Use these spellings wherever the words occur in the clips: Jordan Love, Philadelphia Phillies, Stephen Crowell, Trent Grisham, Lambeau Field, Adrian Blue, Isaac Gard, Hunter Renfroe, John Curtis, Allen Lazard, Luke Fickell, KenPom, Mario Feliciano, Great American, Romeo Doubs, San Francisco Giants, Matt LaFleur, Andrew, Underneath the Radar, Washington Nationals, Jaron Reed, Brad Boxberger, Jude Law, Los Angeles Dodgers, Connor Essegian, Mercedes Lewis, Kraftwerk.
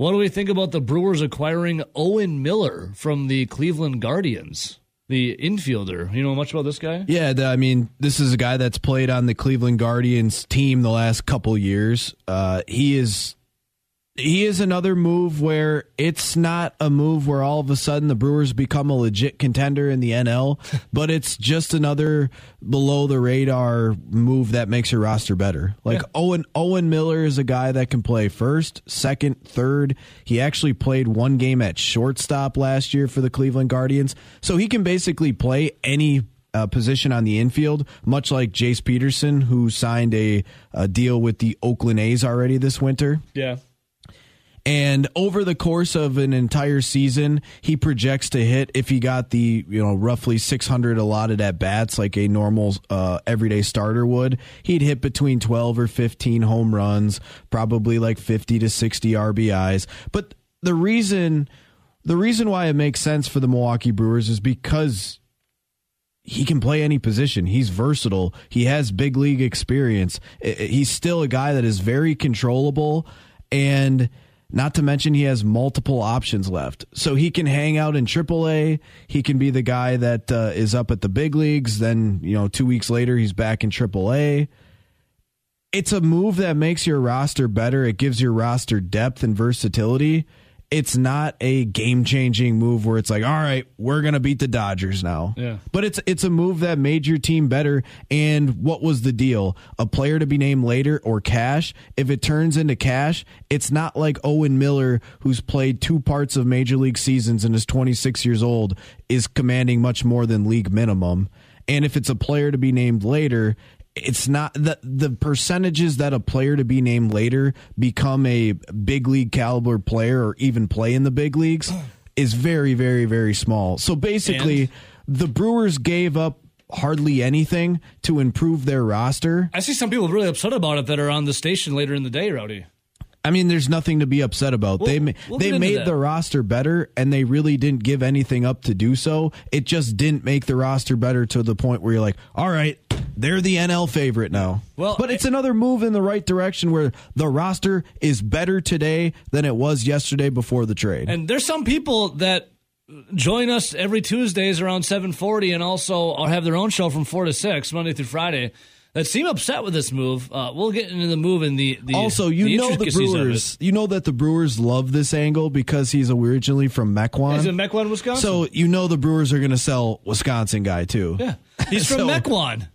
What do we think about the Brewers acquiring Owen Miller from the Cleveland Guardians? The infielder. You know much about this guy? Yeah, I mean, this is a guy that's played on the Cleveland Guardians team the last couple years. He is another move where it's not a move where all of a sudden the Brewers become a legit contender in the NL, but it's just another below-the-radar move that makes your roster better. Like, yeah. Owen Miller is a guy that can play first, second, third. He actually played one game at shortstop last year for the Cleveland Guardians, so he can basically play any position on the infield, much like Jace Peterson, who signed a deal with the Oakland A's already this winter. Yeah. And over the course of an entire season, he projects to hit, if he got the roughly 600 allotted at bats like a normal everyday starter would, he'd hit between 12 or 15 home runs, probably like 50 to 60 RBIs. But the reason why it makes sense for the Milwaukee Brewers is because he can play any position. He's versatile. He has big league experience. He's still a guy that is very controllable, and not to mention he has multiple options left. So he can hang out in AAA. He can be the guy that is up at the big leagues. Then, 2 weeks later, he's back in AAA. It's a move that makes your roster better. It gives your roster depth and versatility. It's not a game-changing move where it's like, all right, we're going to beat the Dodgers now. Yeah. But it's a move that made your team better. And what was the deal? A player to be named later or cash? If it turns into cash, it's not like Owen Miller, who's played two parts of Major League seasons and is 26 years old, is commanding much more than league minimum. And if it's a player to be named later, it's not the percentages that a player to be named later become a big league caliber player or even play in the big leagues is very, very, very small. So basically, the Brewers gave up hardly anything to improve their roster. I see some people really upset about it that are on the station later in the day, Rowdy. I mean, there's nothing to be upset about. They made the roster better, and they really didn't give anything up to do so. It just didn't make the roster better to the point where you're like, all right, they're the NL favorite now. Well, but it's another move in the right direction where the roster is better today than it was yesterday before the trade. And there's some people that join us every Tuesdays around 7:40 and also have their own show from 4 to 6, Monday through Friday, that seem upset with this move. We'll get into the move in the also, the Brewers. You know that the Brewers love this angle because he's originally from Mequon. He's in Mequon, Wisconsin. So you know the Brewers are going to sell Wisconsin guy too. Yeah, he's from Mequon,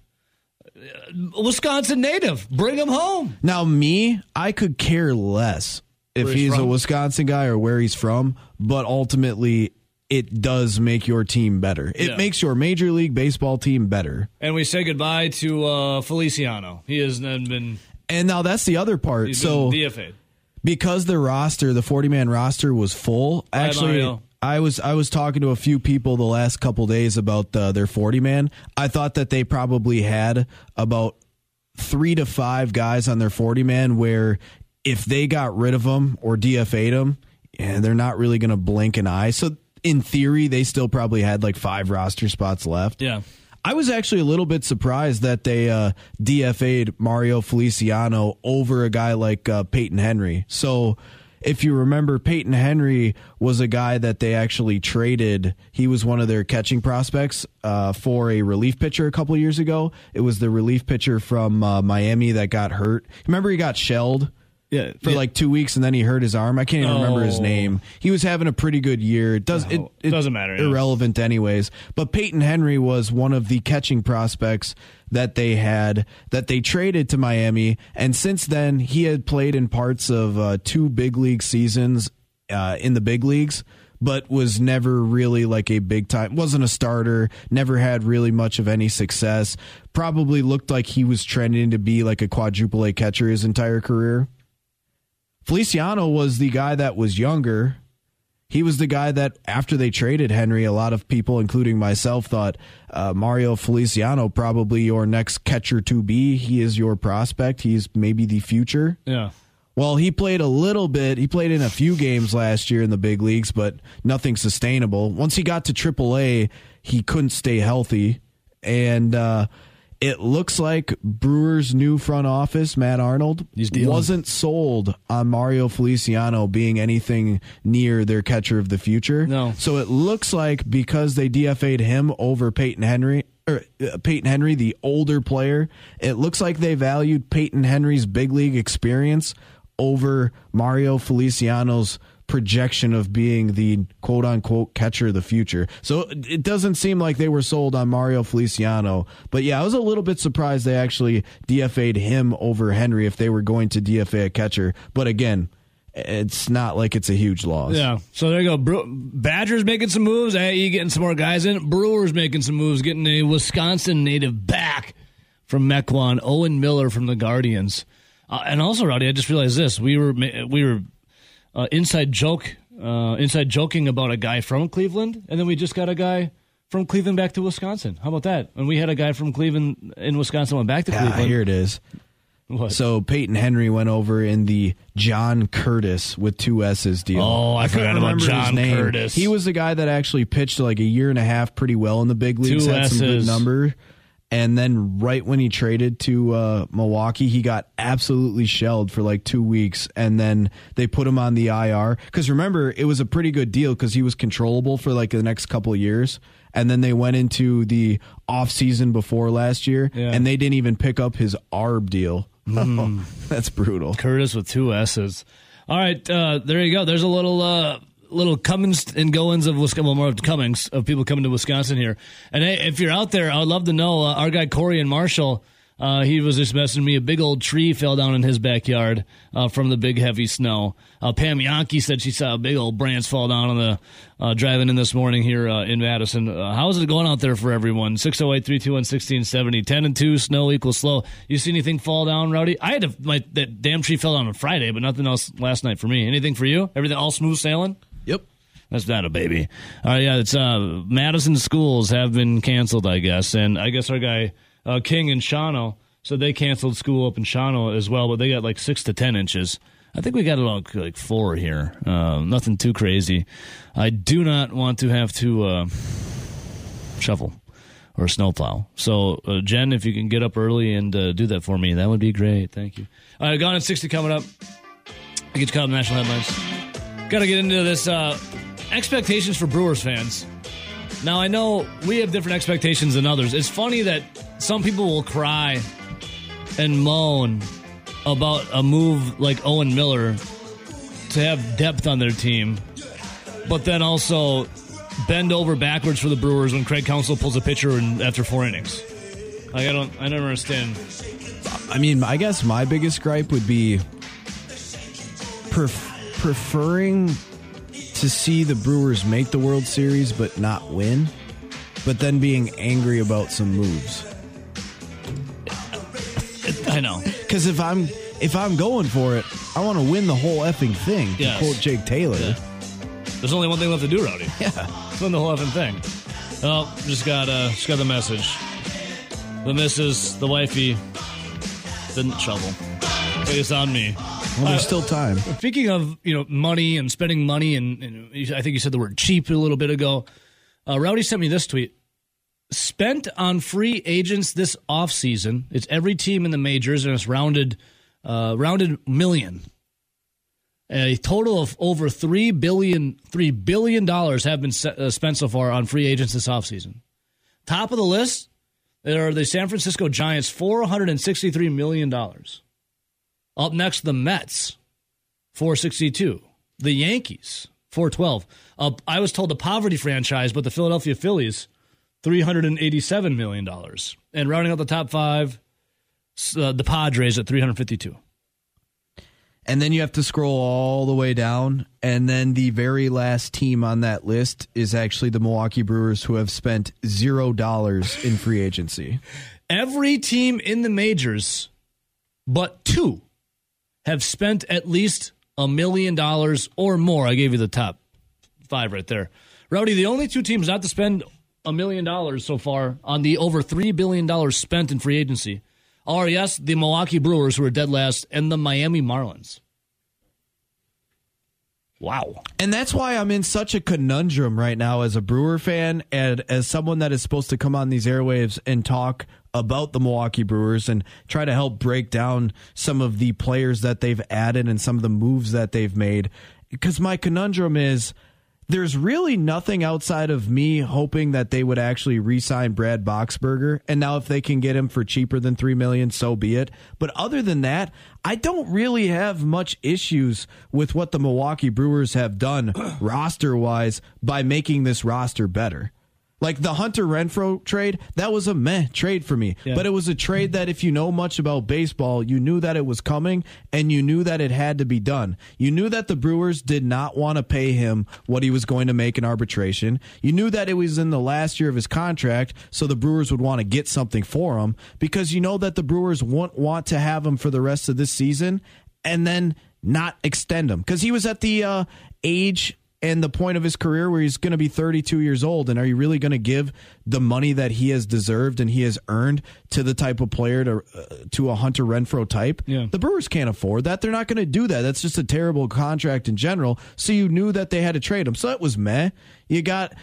Wisconsin native. Bring him home. Now me, I could care less if he's a Wisconsin guy or where he's from, but ultimately, it does make your team better. It makes your Major League Baseball team better. And we say goodbye to Feliciano. He has been. And now that's the other part. He's been DFA'd. Because the 40-man roster was full. Actually, I was talking to a few people the last couple days about their 40-man. I thought that they probably had about 3 to 5 guys on their 40-man where if they got rid of them or DFA'd them, they're not really going to blink an eye. So in theory, they still probably had like 5 roster spots left. Yeah. I was actually a little bit surprised that they DFA'd Mario Feliciano over a guy like Peyton Henry. So if you remember, Peyton Henry was a guy that they actually traded. He was one of their catching prospects for a relief pitcher a couple years ago. It was the relief pitcher from Miami that got hurt. Remember, he got shelled? Yeah, for like 2 weeks, and then he hurt his arm. I can't even remember his name. He was having a pretty good year. It doesn't matter. Irrelevant anyways. But Peyton Henry was one of the catching prospects that they had that they traded to Miami. And since then, he had played in parts of 2 big league seasons in the big leagues, but was never really like a big time, wasn't a starter, never had really much of any success. Probably looked like he was trending to be like a quadruple A catcher his entire career. Feliciano was the guy that was younger. He was the guy that after they traded Henry, a lot of people, including myself, thought Mario Feliciano, probably your next catcher to be. He is your prospect. He's maybe the future. Yeah. Well, he played a little bit. He played in a few games last year in the big leagues, but nothing sustainable. Once he got to AAA, he couldn't stay healthy. And It looks like Brewers' new front office, Matt Arnold, wasn't sold on Mario Feliciano being anything near their catcher of the future. No. So it looks like because they DFA'd him over Peyton Henry, the older player, it looks like they valued Peyton Henry's big league experience over Mario Feliciano's projection of being the quote-unquote catcher of the future. So it doesn't seem like they were sold on Mario Feliciano. But yeah, I was a little bit surprised they actually DFA'd him over Henry if they were going to DFA a catcher. But again, it's not like it's a huge loss. Yeah, so there you go. Badgers making some moves. IE getting some more guys in. Brewers making some moves, getting a Wisconsin native back from Mequon, Owen Miller from the Guardians. And also, Rowdy, I just realized this. We were inside joking about a guy from Cleveland, and then we just got a guy from Cleveland back to Wisconsin. How about that? And we had a guy from Cleveland in Wisconsin went back to Cleveland. Here it is. What? So Peyton Henry went over in the John Curtis with two S's deal. Oh, I forgot about John Curtis. He was the guy that actually pitched like a year and a half pretty well in the big leagues, had some good number. And then right when he traded to Milwaukee, he got absolutely shelled for like 2 weeks, and then they put him on the IR. Because remember, it was a pretty good deal because he was controllable for like the next couple of years. And then they went into the offseason before last year, and they didn't even pick up his ARB deal. That's brutal. Curtis with two S's. All right, there you go. There's a little... little comings and goings of Wisconsin, well, more of comings of people coming to Wisconsin here. And hey, if you're out there, I'd love to know. Our guy Corey and Marshall, he was just messaging me. A big old tree fell down in his backyard from the big heavy snow. Pam Yonke said she saw a big old branch fall down on the driving in this morning here in Madison. How's it going out there for everyone? 608-321-1670. 10-2. Snow equals slow. You see anything fall down, Rowdy? I had that damn tree fell down on Friday, but nothing else last night for me. Anything for you? Everything all smooth sailing? Yep. That's not a baby. All right, yeah, it's Madison schools have been canceled, I guess. And I guess our guy King and Shawano, so they canceled school up in Shawano as well, but they got like 6 to 10 inches. I think we got about like 4 here. Nothing too crazy. I do not want to have to shovel or snowplow. So, Jen, if you can get up early and do that for me, that would be great. Thank you. All right, Gone at 60 coming up. I get you caught up in national headlines. Got to get into this expectations for Brewers fans. Now, I know we have different expectations than others. It's funny that some people will cry and moan about a move like Owen Miller to have depth on their team, but then also bend over backwards for the Brewers when Craig Counsell pulls a pitcher after 4 innings. Like, I don't understand. I mean, I guess my biggest gripe would be preferring to see the Brewers make the World Series but not win, but then being angry about some moves. I know. Because if I'm going for it, I want to win the whole effing thing, to quote Jake Taylor. Yeah. There's only one thing left to do, Rowdy. Yeah. Win the whole effing thing. Oh, just got the message. The missus, the wifey, didn't shovel. It's on me. Well, there's still time. Speaking of, money and spending money, and I think you said the word cheap a little bit ago, Rowdy sent me this tweet. Spent on free agents this offseason. It's every team in the majors, and it's rounded million. A total of over $3 billion have been spent so far on free agents this offseason. Top of the list, there are the San Francisco Giants, $463 million. Up next, the Mets, 462. The Yankees, 412. I was told the poverty franchise, but the Philadelphia Phillies, $387 million. And rounding out the top 5, the Padres at 352. And then you have to scroll all the way down, and then the very last team on that list is actually the Milwaukee Brewers, who have spent $0 in free agency. Every team in the majors but 2 have spent at least $1 million or more. I gave you the top 5 right there. Rowdy, the only 2 teams not to spend $1 million so far on the over $3 billion spent in free agency are, yes, the Milwaukee Brewers, who are dead last, and the Miami Marlins. Wow. And that's why I'm in such a conundrum right now as a Brewer fan and as someone that is supposed to come on these airwaves and talk about the Milwaukee Brewers and try to help break down some of the players that they've added and some of the moves that they've made. Because my conundrum is there's really nothing outside of me hoping that they would actually re-sign Brad Boxberger. And now if they can get him for cheaper than $3 million, so be it. But other than that, I don't really have much issues with what the Milwaukee Brewers have done roster-wise by making this roster better. Like the Hunter Renfroe trade, that was a meh trade for me. Yeah. But it was a trade that if you know much about baseball, you knew that it was coming and you knew that it had to be done. You knew that the Brewers did not want to pay him what he was going to make in arbitration. You knew that it was in the last year of his contract, so the Brewers would want to get something for him because you know that the Brewers won't want to have him for the rest of this season and then not extend him. Because he was at the age and the point of his career where he's going to be 32 years old. And are you really going to give the money that he has deserved and he has earned to the type of player, to a Hunter Renfroe type? Yeah. The Brewers can't afford that. They're not going to do that. That's just a terrible contract in general. So you knew that they had to trade him. So that was meh. You got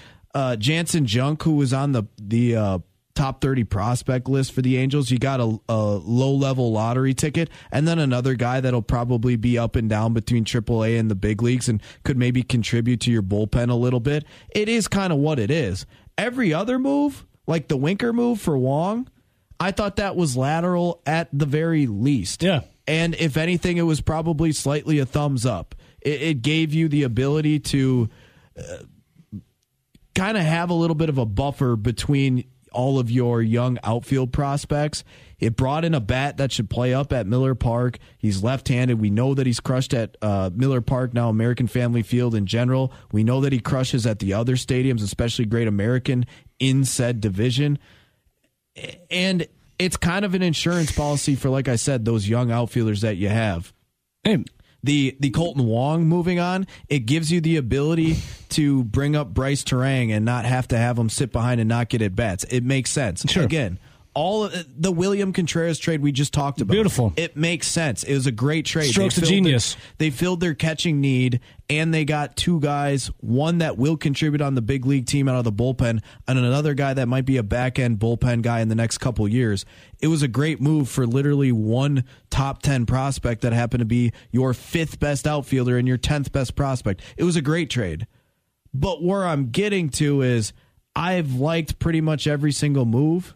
Jansen Junk, who was on the top 30 prospect list for the Angels. You got a low-level lottery ticket, and then another guy that'll probably be up and down between AAA and the big leagues and could maybe contribute to your bullpen a little bit. It is kind of what it is. Every other move, like the Winker move for Wong, I thought that was lateral at the very least. Yeah. And if anything, it was probably slightly a thumbs up. It gave you the ability to kind of have a little bit of a buffer between all of your young outfield prospects. It brought in a bat that should play up at Miller Park. He's left-handed. We know that he's crushed at Miller Park, now American Family Field in general. We know that he crushes at the other stadiums, especially Great American, in said division. And it's kind of an insurance policy for, like I said, those young outfielders that you have. Hey. The Kolten Wong moving on, it gives you the ability to bring up Bryce Terang and not have to have him sit behind and not get at bats. It makes sense. Sure. Again, all of the William Contreras trade we just talked about. Beautiful. It makes sense. It was a great trade. Strokes of genius. They filled their catching need, and they got two guys, one that will contribute on the big league team out of the bullpen, and another guy that might be a back-end bullpen guy in the next couple years. It was a great move for literally one top 10 prospect that happened to be your fifth best outfielder and your 10th best prospect. It was a great trade. But where I'm getting to is I've liked pretty much every single move.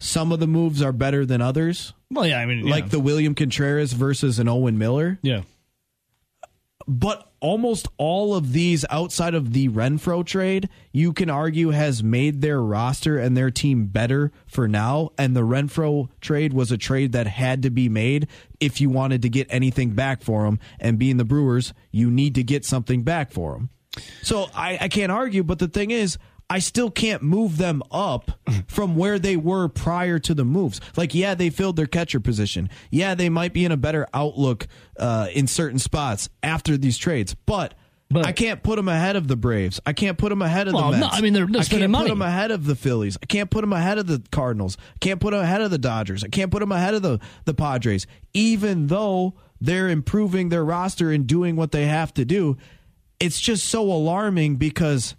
Some of the moves are better than others. Well, yeah, I mean, like the William Contreras versus an Owen Miller. Yeah. But almost all of these outside of the Renfroe trade, you can argue has made their roster and their team better for now. And the Renfroe trade was a trade that had to be made if you wanted to get anything back for him. And being the Brewers, you need to get something back for him. So I can't argue. But the thing is, I still can't move them up from where they were prior to the moves. Like, yeah, they filled their catcher position. Yeah, they might be in a better outlook in certain spots after these trades. But I can't put them ahead of the Braves. I can't put them ahead of the Mets. No, I mean, they're spending money. I can't put them ahead of the Phillies. I can't put them ahead of the Cardinals. I can't put them ahead of the Dodgers. I can't put them ahead of the Padres, even though they're improving their roster and doing what they have to do. It's just so alarming because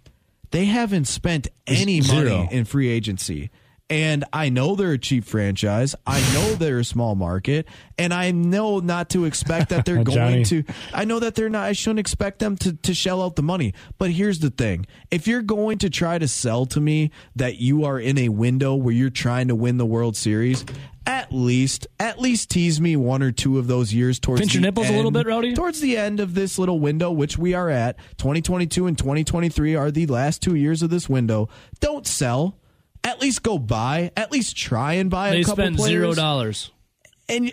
they haven't spent any money in free agency. And I know they're a cheap franchise. I know they're a small market. And I know not to expect that they're going to. I know that they're not. I shouldn't expect them to shell out the money. But here's the thing. If you're going to try to sell to me that you are in a window where you're trying to win the World Series, at least tease me one or two of those years towards pinch your nipples a little bit, Rowdy. Towards the end of this little window, which we are at, 2022 and 2023 are the last 2 years of this window. Don't sell. At least go buy. At least try and buy a couple players. They spent $0.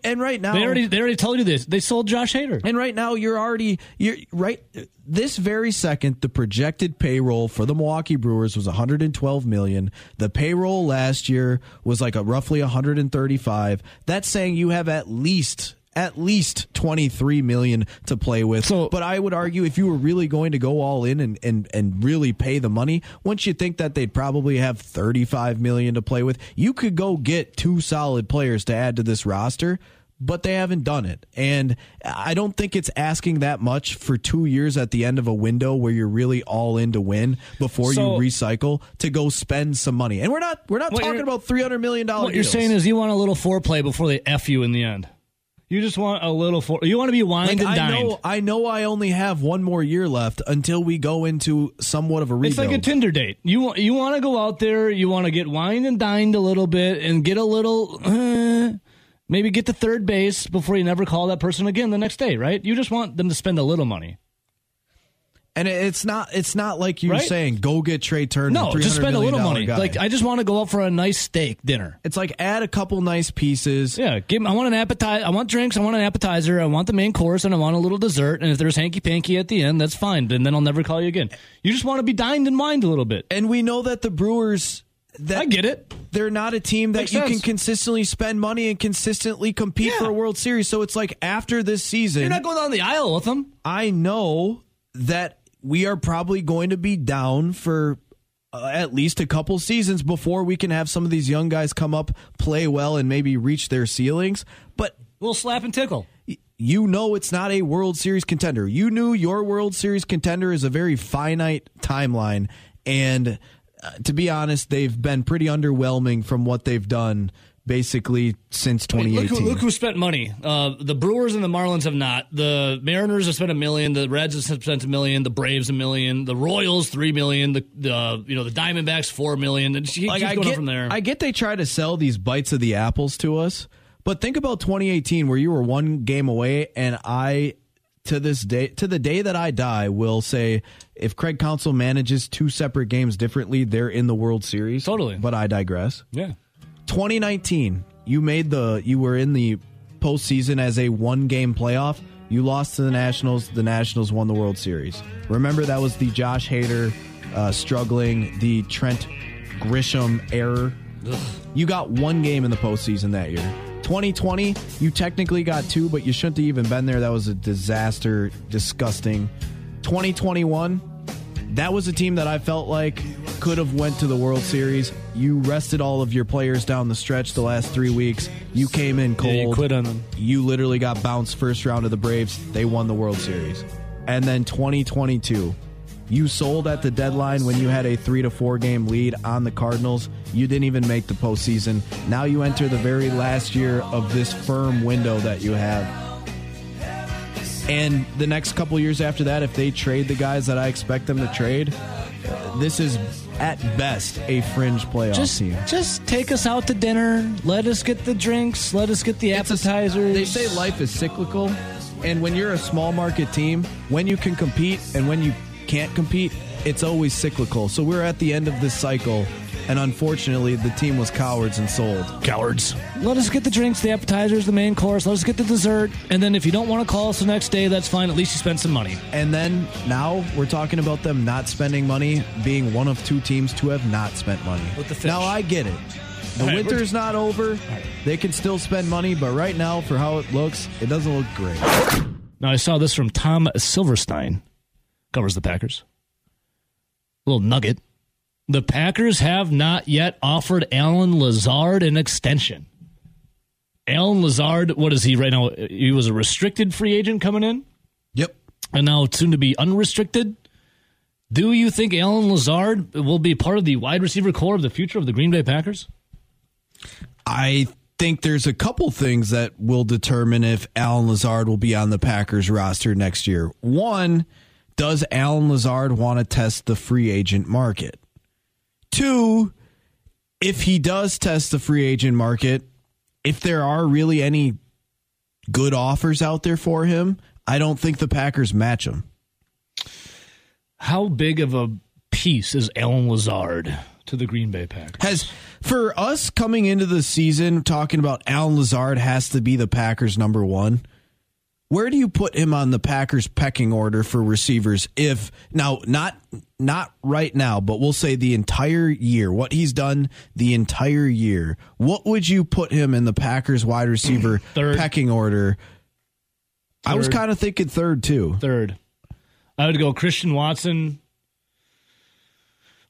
And right now they already told you this. They sold Josh Hader. And right now you're right this very second. The projected payroll for the Milwaukee Brewers was $112 million. The payroll last year was like roughly 135. That's saying you have at least $23 million to play with. So, but I would argue if you were really going to go all in and really pay the money, once you think that they'd probably have $35 million to play with, you could go get two solid players to add to this roster. but they haven't done it. And I don't think it's asking that much for 2 years at the end of a window where you're really all in to win before you recycle to go spend some money. And we're not talking about $300 million. What you're saying is you want a little foreplay before they F you in the end. You just want a little you want to be wined and dined. I know I only have one more year left until we go into somewhat of a rebuild. It's like a Tinder date. You want to go out there, you want to get wined and dined a little bit and get a little maybe get to third base before you never call that person again the next day, right? You just want them to spend a little money. And it's not like you're saying go get Trey Turner. No, just spend a little money. Guy. Like I just want to go out for a nice steak dinner. It's like add a couple nice pieces. Yeah, I want an appetizer. I want drinks. I want an appetizer. I want the main course, and I want a little dessert. And if there's hanky panky at the end, that's fine. And then I'll never call you again. You just want to be dined and wined a little bit. And we know that the Brewers. I get it. They're not a team that you can consistently spend money and consistently compete for a World Series. So it's like after this season, you're not going down the aisle with them. I know that. We are probably going to be down for at least a couple seasons before we can have some of these young guys come up, play well, and maybe reach their ceilings. But we'll slap and tickle. You know it's not a World Series contender. You knew your World Series contender is a very finite timeline. And to be honest, they've been pretty underwhelming from what they've done basically since 2018. Look who spent money. The Brewers and the Marlins have not. The Mariners have spent $1 million. The Reds have spent $1 million. The Braves $1 million. The Royals $3 million. The Diamondbacks $4 million. And keeps going from there. I get they try to sell these bites of the apples to us, but think about 2018 where you were one game away, and I to the day that I die will say if Craig Counsell manages two separate games differently, they're in the World Series. Totally. But I digress. Yeah. 2019, you were in the postseason as a one-game playoff. You lost to the Nationals. The Nationals won the World Series. Remember, that was the Josh Hader struggling, the Trent Grisham error. Ugh. You got one game in the postseason that year. 2020, you technically got two, but you shouldn't have even been there. That was a disaster, disgusting. 2021, that was a team that I felt like could have went to the World Series. You rested all of your players down the stretch the last 3 weeks. You came in cold. Yeah, you quit on them. You literally got bounced first round of the Braves. They won the World Series. And then 2022, you sold at the deadline when you had a 3-4 game lead on the Cardinals. You didn't even make the postseason. Now you enter the very last year of this firm window that you have. And the next couple years after that, if they trade the guys that I expect them to trade, this is at best a fringe playoff team. Just take us out to dinner. Let us get the drinks. Let us get the appetizers. They say life is cyclical. And when you're a small market team, when you can compete and when you can't compete, it's always cyclical. So we're at the end of this cycle. And unfortunately, the team was cowards and sold. Cowards. Let us get the drinks, the appetizers, the main course. Let us get the dessert. And then if you don't want to call us the next day, that's fine. At least you spent some money. And then now we're talking about them not spending money, being one of two teams to have not spent money. With the fish. Now, I get it. The winter's not over. Right. They can still spend money. But right now, for how it looks, it doesn't look great. Now, I saw this from Tom Silverstein. Covers the Packers. A little nugget. The Packers have not yet offered Allen Lazard an extension. Allen Lazard, what is he right now? He was a restricted free agent coming in. Yep. And now soon to be unrestricted. Do you think Allen Lazard will be part of the wide receiver core of the future of the Green Bay Packers? I think there's a couple things that will determine if Allen Lazard will be on the Packers roster next year. One, does Allen Lazard want to test the free agent market? Two, if he does test the free agent market, if there are really any good offers out there for him, I don't think the Packers match him. How big of a piece is Allen Lazard to the Green Bay Packers? For us coming into the season, talking about Allen Lazard has to be the Packers' number one. Where do you put him on the Packers pecking order for receivers if now not right now, but we'll say the entire year, what he's done the entire year, what would you put him in the Packers wide receiver pecking order? Third. I was kind of thinking third too. Third. I would go Christian Watson.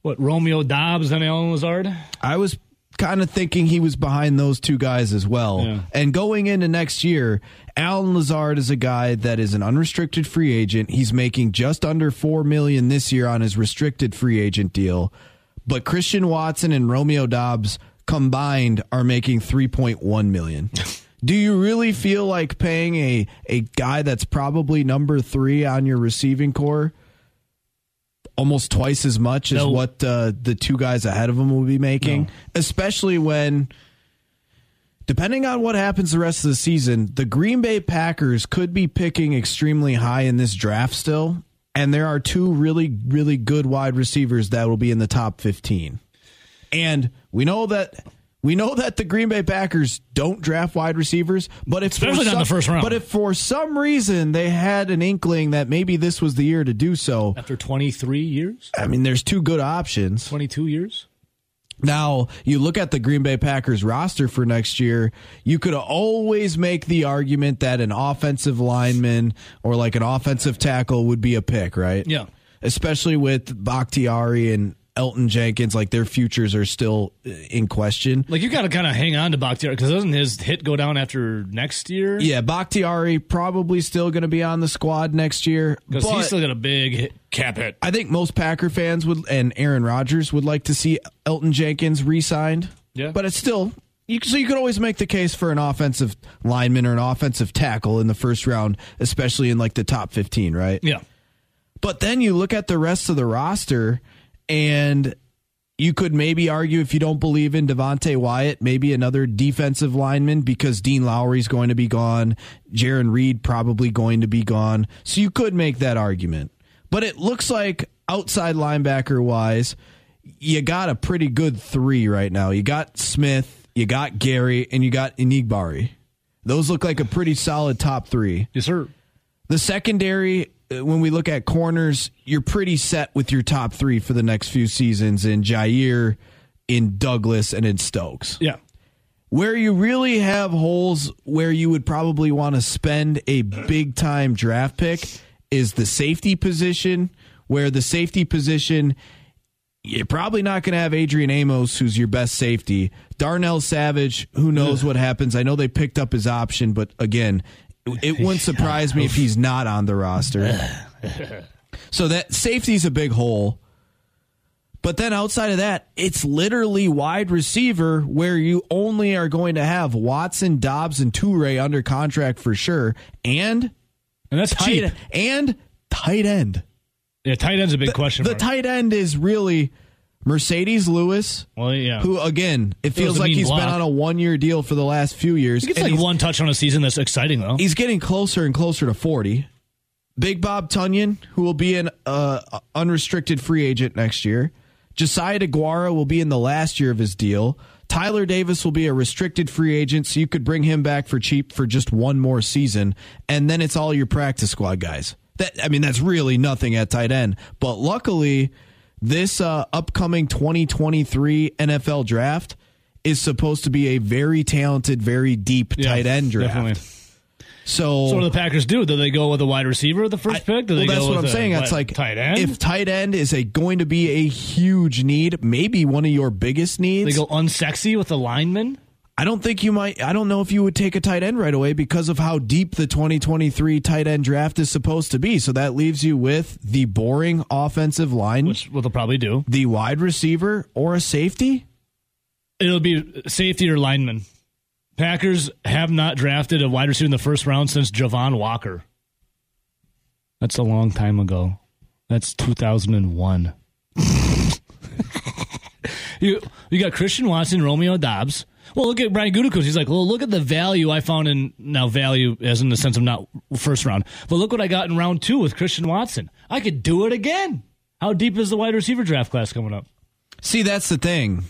Romeo Doubs and Allen Lazard? I was kind of thinking he was behind those two guys as well. Yeah. And going into next year, Allen Lazard is a guy that is an unrestricted free agent. He's making just under $4 million this year on his restricted free agent deal. But Christian Watson and Romeo Doubs combined are making $3.1 million. Do you really feel like paying a guy that's probably number three on your receiving core almost twice as much as what the two guys ahead of him will be making, especially when, depending on what happens the rest of the season, the Green Bay Packers could be picking extremely high in this draft still, and there are two really, really good wide receivers that will be in the top 15. And we know that the Green Bay Packers don't draft wide receivers, but if for some reason they had an inkling that maybe this was the year to do so. After 23 years? I mean, there's two good options. 22 years? Now, you look at the Green Bay Packers roster for next year, you could always make the argument that an offensive lineman or like an offensive tackle would be a pick, right? Yeah. Especially with Bakhtiari and Elton Jenkins, like their futures are still in question. Like you got to kind of hang on to Bakhtiari because doesn't his hit go down after next year? Yeah, Bakhtiari probably still going to be on the squad next year because he's still got a big cap hit. I think most Packer fans would, and Aaron Rodgers would like to see Elton Jenkins re-signed. Yeah, but it's still you could always make the case for an offensive lineman or an offensive tackle in the first round, especially in like the top 15, right? Yeah. But then you look at the rest of the roster. And you could maybe argue if you don't believe in Devontae Wyatt, maybe another defensive lineman because Dean Lowry's going to be gone. Jaron Reed probably going to be gone. So you could make that argument. But it looks like outside linebacker-wise, you got a pretty good three right now. You got Smith, you got Gary, and you got Enigbari. Those look like a pretty solid top three. Yes, sir. The secondary, when we look at corners, you're pretty set with your top three for the next few seasons in Jair, in Douglas, and in Stokes. Yeah. Where you really have holes where you would probably want to spend a big-time draft pick is the safety position, where the safety position, you're probably not going to have Adrian Amos, who's your best safety. Darnell Savage, who knows what happens. I know they picked up his option, but again, it wouldn't surprise me if he's not on the roster. So that safety's a big hole. But then outside of that, it's literally wide receiver where you only are going to have Watson, Doubs, and Toure under contract for sure. And that's tight. And tight end. Yeah, tight end's a big question. The tight end is really Mercedes Lewis, who, again, it feels like he's been on a one-year deal for the last few years. It's like one touch on a season that's exciting, though. He's getting closer and closer to 40. Big Bob Tunyon, who will be an unrestricted free agent next year. Josiah DeGuara will be in the last year of his deal. Tyler Davis will be a restricted free agent, so you could bring him back for cheap for just one more season, and then it's all your practice squad guys. That's really nothing at tight end, but luckily this upcoming 2023 NFL draft is supposed to be a very talented, very deep tight end draft. Definitely. So what do the Packers do? Do they go with a wide receiver at the first pick? That's what I'm saying. It's like tight end? If tight end is going to be a huge need, maybe one of your biggest needs. They go unsexy with a lineman? I don't know if you would take a tight end right away because of how deep the 2023 tight end draft is supposed to be. So that leaves you with the boring offensive line, which they'll probably do, the wide receiver, or a safety. It'll be safety or lineman. Packers have not drafted a wide receiver in the first round since Javon Walker. That's a long time ago. That's 2001. You got Christian Watson, Romeo Doubs. Well, look at Brian Gutekunst. He's like, well, look at the value I found value as in the sense of not first round. But look what I got in round two with Christian Watson. I could do it again. How deep is the wide receiver draft class coming up? See, that's the thing.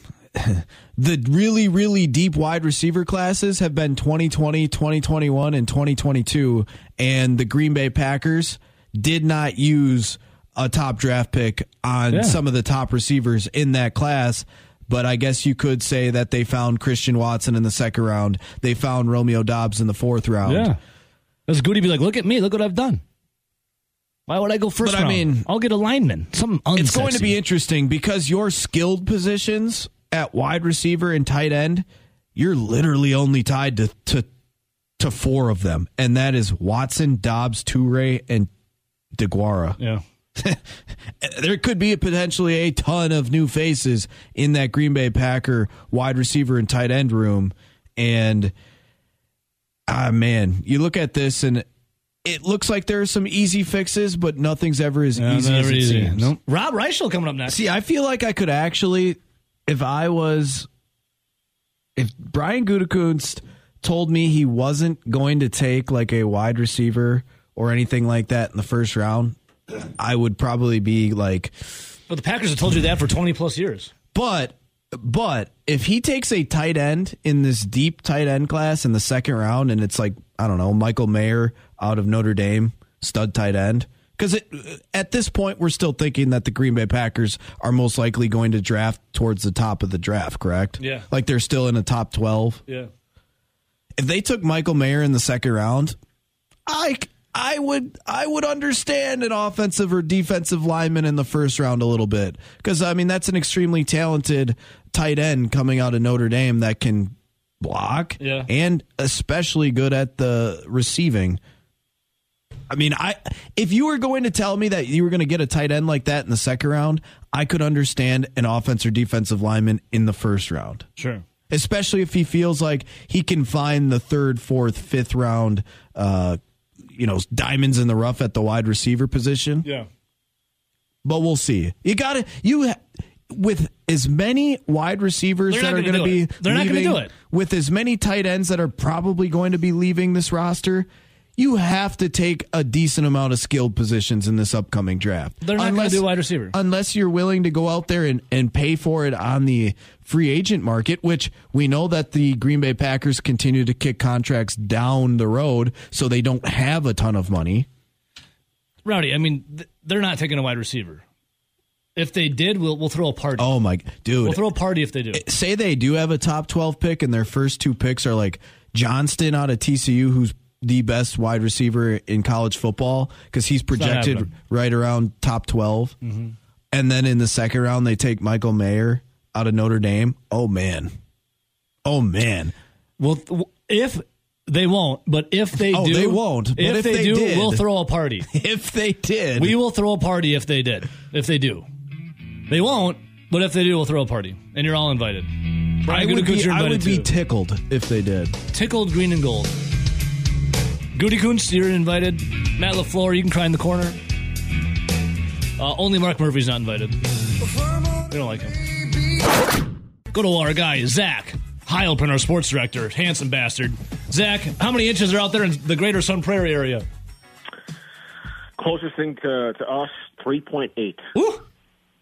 The really, really deep wide receiver classes have been 2020, 2021, and 2022. And the Green Bay Packers did not use a top draft pick on some of the top receivers in that class. But I guess you could say that they found Christian Watson in the second round. They found Romeo Doubs in the fourth round. Yeah, that's good to be like, look at me, look what I've done. Why would I go first round? I'll get a lineman. It's going to be interesting because your skilled positions at wide receiver and tight end, you're literally only tied to four of them, and that is Watson, Doubs, Toure, and DeGuara. Yeah. There could be potentially a ton of new faces in that Green Bay Packer wide receiver and tight end room. And, man, you look at this and it looks like there are some easy fixes, but nothing's ever as easy as it seems. Nope. Rob Reichel coming up next. See, I feel like I could actually, if Brian Gutekunst told me he wasn't going to take like a wide receiver or anything like that in the first round, I would probably be like, well, the Packers have told you that for 20 plus years. But if he takes a tight end in this deep tight end class in the second round, and it's like, I don't know, Michael Mayer out of Notre Dame, stud tight end, because at this point we're still thinking that the Green Bay Packers are most likely going to draft towards the top of the draft, correct? Yeah. Like they're still in the top 12. Yeah. If they took Michael Mayer in the second round, I would understand an offensive or defensive lineman in the first round a little bit, because I mean that's an extremely talented tight end coming out of Notre Dame that can block, yeah, and especially good at the receiving. I mean, if you were going to tell me that you were going to get a tight end like that in the second round, I could understand an offensive or defensive lineman in the first round. Sure. Especially if he feels like he can find the third, fourth, fifth round diamonds in the rough at the wide receiver position. Yeah. But we'll see. With as many wide receivers that are going to be leaving, they're not going to do it. With as many tight ends that are probably going to be leaving this roster, you have to take a decent amount of skilled positions in this upcoming draft. They're not going to do wide receiver. Unless you're willing to go out there and pay for it on the free agent market, which we know that the Green Bay Packers continue to kick contracts down the road, so they don't have a ton of money. Rowdy, I mean, they're not taking a wide receiver. If they did, we'll throw a party. Oh, my dude. We'll throw a party if they do. Say they do have a top 12 pick, and their first two picks are like Johnston out of TCU, who's the best wide receiver in college football because he's projected right around top 12. Mm-hmm. And then in the second round, they take Michael Mayer out of Notre Dame. Oh man. Well, if they won't, but if they do, they won't. But if they do, we'll throw a party. If they did, we will throw a party. If they did, if they do, they won't. But if they do, we'll throw a party, and you're all invited. I would be tickled if they did. Tickled green and gold. Gutekunst, you're invited. Matt LaFleur, you can cry in the corner. Only Mark Murphy's not invited. We don't like him. Go to our guy, Zach Heilprin, our sports director. Handsome bastard. Zach, how many inches are out there in the greater Sun Prairie area? Closest thing to us, 3.8. Woo!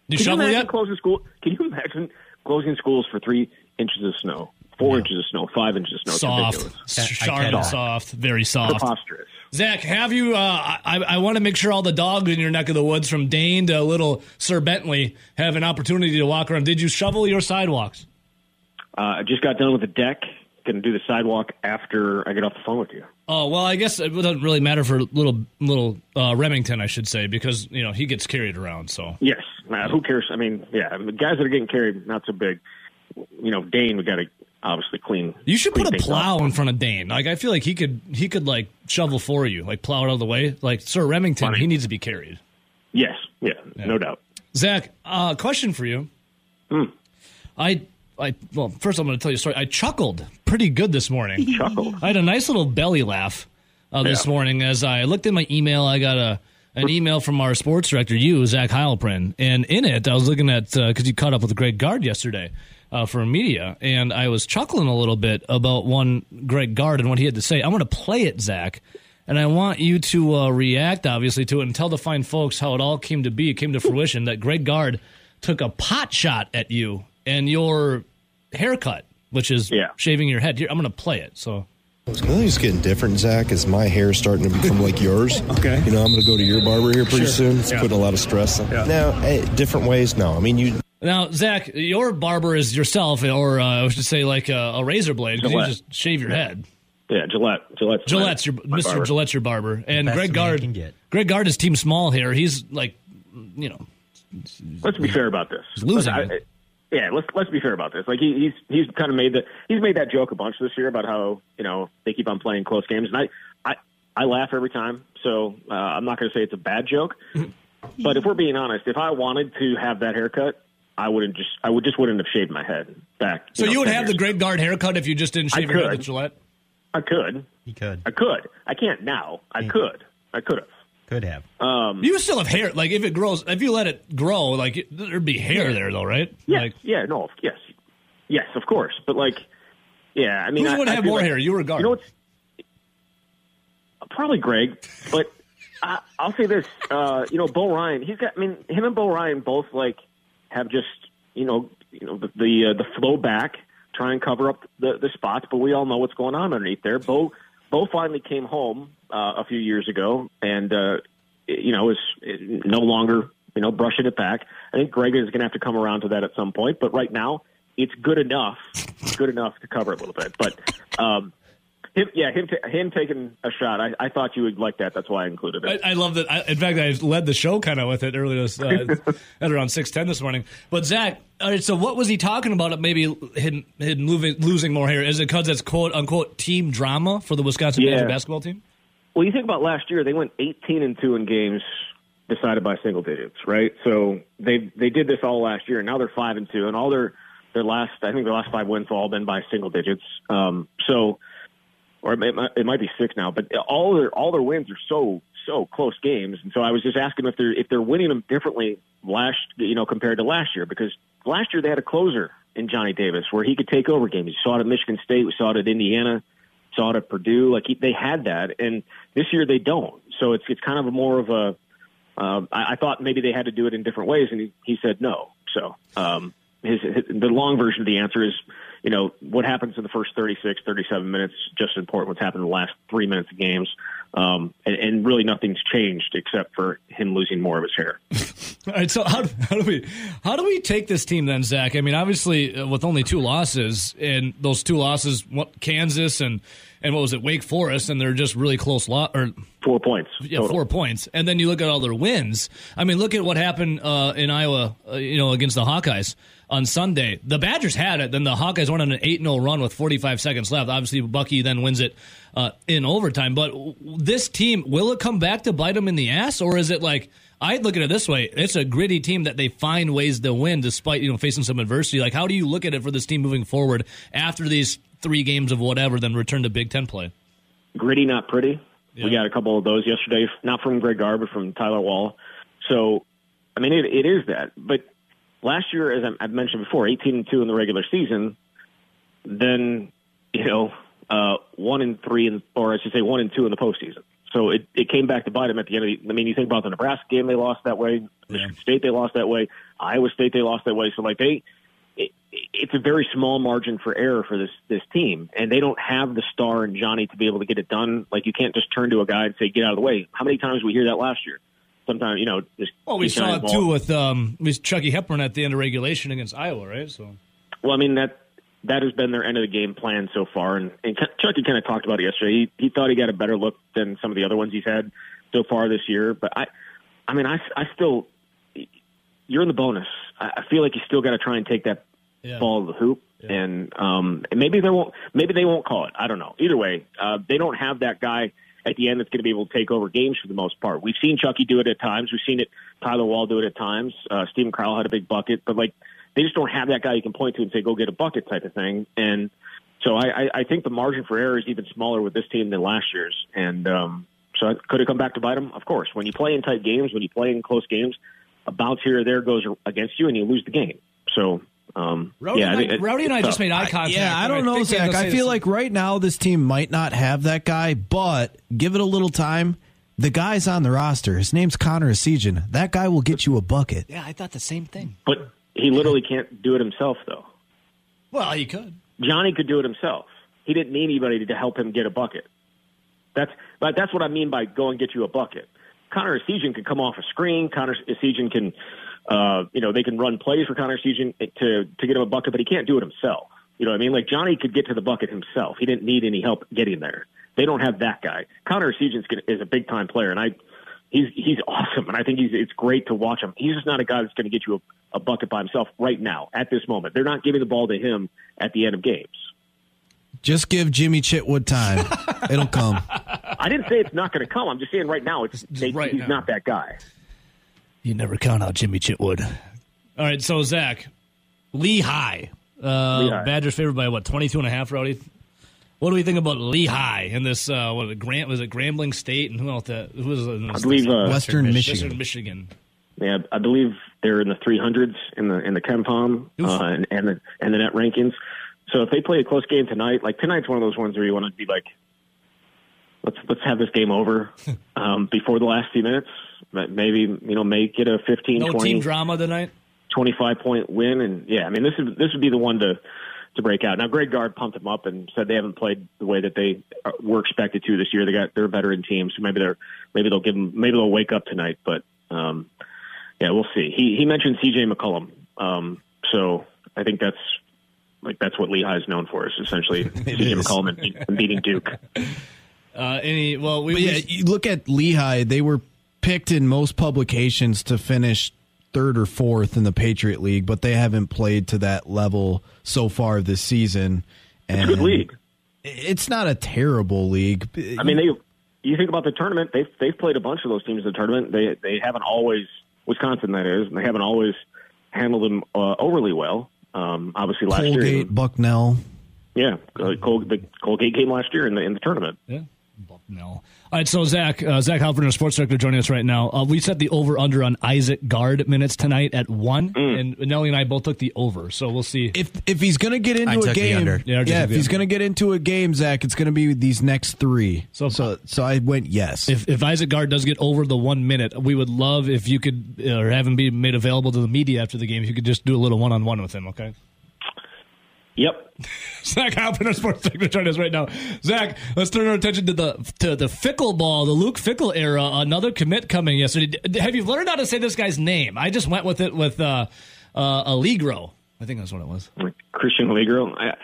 You shovel yet? Can you imagine closing schools for 3 inches of snow? 4 inches of snow, 5 inches of snow. Soft, very soft. Preposterous. Zach, have you, I want to make sure all the dogs in your neck of the woods from Dane to little Sir Bentley have an opportunity to walk around. Did you shovel your sidewalks? I just got done with the deck. Going to do the sidewalk after I get off the phone with you. Oh, well, I guess it doesn't really matter for little Remington, I should say, because, you know, he gets carried around, so. Yes. Who cares? I mean, yeah, the guys that are getting carried, not so big. You know, Dane, we got to obviously clean. You should put a plow in front of Dane. Like, I feel like he could like shovel for you, like plow it out of the way. Like Sir Remington, He needs to be carried. Yes, yeah. No doubt. Zach, question for you. Well, first I'm going to tell you a story. I chuckled pretty good this morning. You chuckled. I had a nice little belly laugh this morning as I looked at my email. I got an email from our sports director, Zach Heilprin, and in it I was looking at because you caught up with Greg Gard yesterday. For media, and I was chuckling a little bit about one Greg Gard and what he had to say. I want to play it, Zach, and I want you to react, obviously, to it and tell the fine folks how it all came to be. It came to fruition that Greg Gard took a pot shot at you and your haircut, which is shaving your head. I'm going to play it, so... What's getting different, Zach, is my hair starting to become like yours. Okay. You know, I'm going to go to your barber here pretty soon. It's putting a lot of stress on. Yeah. Now, different ways, no. I mean, you... Now, Zach, your barber is yourself, or I should say like a razor blade, because you just shave your head. Yeah, Gillette's Mr. Gillette's your barber. And Greg Gard is Team Small here. He's like, you know. Let's be fair about this. He's losing. Yeah, let's be fair about this. Like he's kind of made that joke a bunch this year about how, you know, they keep on playing close games, and I laugh every time. So I'm not going to say it's a bad joke, but if we're being honest, if I wanted to have that haircut, I wouldn't have shaved my head back. So you would have the Greg Gard haircut if you just didn't shave your head with Gillette. I could. You could. I could. I can't now. I could. I could have. Could have. You still have hair. Like, if it grows, if you let it grow, like, there'd be hair there, though, right? Yeah. Like, yeah, no, yes. Yes, of course. But, like, yeah, I mean. Who would have more hair? You or Gard? You know what? Probably Greg. But I'll say this. You know, Bo Ryan, he's got, I mean, him and Bo Ryan both, like, have just, you know the flow back, try and cover up the spots. But we all know what's going on underneath there. Bo finally came home a few years ago, and is no longer brushing it back. I think Greg is going to have to come around to that at some point, but right now it's good enough to cover it a little bit. But him taking a shot, I thought you would like that. That's why I included it. I love that. In fact, I led the show kind of with it earlier at around 6:10 this morning. But Zach, all right, so what was he talking about? Maybe him losing more hair. Is it because that's quote unquote team drama for the Wisconsin Badger basketball team? Well, you think about last year, they went 18-2 in games decided by single digits, right? So they did this all last year, and now they're 5-2, and all their last 5 wins have all been by single digits. Or it might be 6 now, but all their wins are so close games. And so I was just asking if they're winning them differently compared to last year, because last year they had a closer in Johnny Davis where he could take over games. You saw it at Michigan State, we saw it at Indiana, saw it at Purdue. Like they had that, and this year they don't. So it's kind of more of a. I thought maybe they had to do it in different ways, and he said no. So the long version of the answer is, what happens in the first 36, 37 minutes, just as important what's happened in the last 3 minutes of games. And really nothing's changed except for him losing more of his hair. All right, so how do we take this team then, Zach? I mean, obviously with only 2 losses, and those 2 losses, Kansas and what was it, Wake Forest, and they're just really close or 4 points. Yeah, total. 4 points. And then you look at all their wins. I mean, look at what happened in Iowa, against the Hawkeyes on Sunday. The Badgers had it, then the Hawkeyes went on an 8-0 run with 45 seconds left. Obviously, Bucky then wins it in overtime. But this team, will it come back to bite them in the ass, or is it like? I look at it this way. It's a gritty team that they find ways to win despite, facing some adversity. Like, how do you look at it for this team moving forward after these 3 games of whatever, then return to Big Ten play? Gritty, not pretty. Yeah. We got a couple of those yesterday, not from Greg Gard, but from Tyler Wall. So, I mean, it is that. But last year, as I've mentioned before, 18-2 in the regular season, then, 1-3, or I should say 1-2 in the postseason. So it came back to bite them at the end of the – I mean, you think about the Nebraska game, they lost that way. Michigan State, they lost that way. Iowa State, they lost that way. So, like, it's a very small margin for error for this team. And they don't have the star in Johnny to be able to get it done. Like, you can't just turn to a guy and say, get out of the way. How many times did we hear that last year? Sometimes, just – Well, we saw it, too, with Chucky Hepburn at the end of regulation against Iowa, right? So. Well, I mean, that has been their end-of-the-game plan so far. And Chucky kind of talked about it yesterday. He thought he got a better look than some of the other ones he's had so far this year. But, I still – you're in the bonus. I feel like you still got to try and take that ball to the hoop. Yeah. And maybe they won't call it. I don't know. Either way, they don't have that guy at the end that's going to be able to take over games for the most part. We've seen Chucky do it at times. We've seen Tyler Wall do it at times. Stephen Crowell had a big bucket. But, like, they just don't have that guy you can point to and say, go get a bucket type of thing. And so I think the margin for error is even smaller with this team than last year's. And so could it come back to bite them? Of course. When you play in tight games, when you play in close games, a bounce here or there goes against you and you lose the game. So, Rowdy and I just made eye contact. I don't know, Zach. I feel like right now this team might not have that guy, but give it a little time. The guy's on the roster. His name's Connor Essegian. That guy will get you a bucket. Yeah, I thought the same thing. But he literally can't do it himself, though. Well, he could. Johnny could do it himself. He didn't need anybody to help him get a bucket. That's what I mean by go and get you a bucket. Connor Essegian can come off a screen. Connor Essegian can, they can run plays for Connor Essegian to get him a bucket, but he can't do it himself. You know what I mean? Like, Johnny could get to the bucket himself. He didn't need any help getting there. They don't have that guy. Connor Essegian is a big-time player, and I He's awesome, and I think it's great to watch him. He's just not a guy that's going to get you a bucket by himself right now at this moment. They're not giving the ball to him at the end of games. Just give Jimmy Chitwood time. It'll come. I didn't say it's not going to come. I'm just saying right now he's not that guy. You never count out Jimmy Chitwood. All right, so Zach, Lehigh. Badgers favored by, what, 22.5, Rowdy? What do we think about Lehigh in this? Grambling State, and who else? Western Michigan. Western Michigan. Yeah, I believe they're in the 300s in the KenPom and the net rankings. So if they play a close game tonight, like tonight's one of those ones where you want to be like, let's have this game over before the last few minutes. But maybe may get a 15, no 20 team drama tonight, 25-point win, and yeah, I mean this would be the one to break out. Now, Greg Gard pumped them up and said they haven't played the way that they were expected to this year. They're a veteran team, so maybe they'll wake up tonight. But we'll see. He mentioned C.J. McCollum, so I think that's what Lehigh's known for, is essentially C.J. McCollum and beating Duke. You look at Lehigh. They were picked in most publications to finish third or fourth in the Patriot League, but they haven't played to that level so far this season. And it's a good league. It's not a terrible league. I mean, you think about the tournament, they've played a bunch of those teams in the tournament. They haven't always, Wisconsin that is, and they haven't always handled them overly well. Obviously last year. Colgate, Bucknell. Yeah, the Colgate game last year in the tournament. Yeah. No. All right, so Zach Halpern, our sports director, joining us right now. We set the over-under on Isaac Gard minutes tonight at 1, and Nelly and I both took the over, so we'll see. If he's going to get into a game, if he's going to get into a game, Zach, it's going to be these next three. So I went yes. If Isaac Gard does get over the 1 minute, we would love if you could, or have him be made available to the media after the game, if you could just do a little one-on-one with him, okay? Yep. Zach Halprin, our sports director, joining us right now. Zach, let's turn our attention to the Fickleball, the Luke Fickell era. Another commit coming yesterday. Have you learned how to say this guy's name? I just went with it with Allegro. I think that's what it was. Christian Allegro. I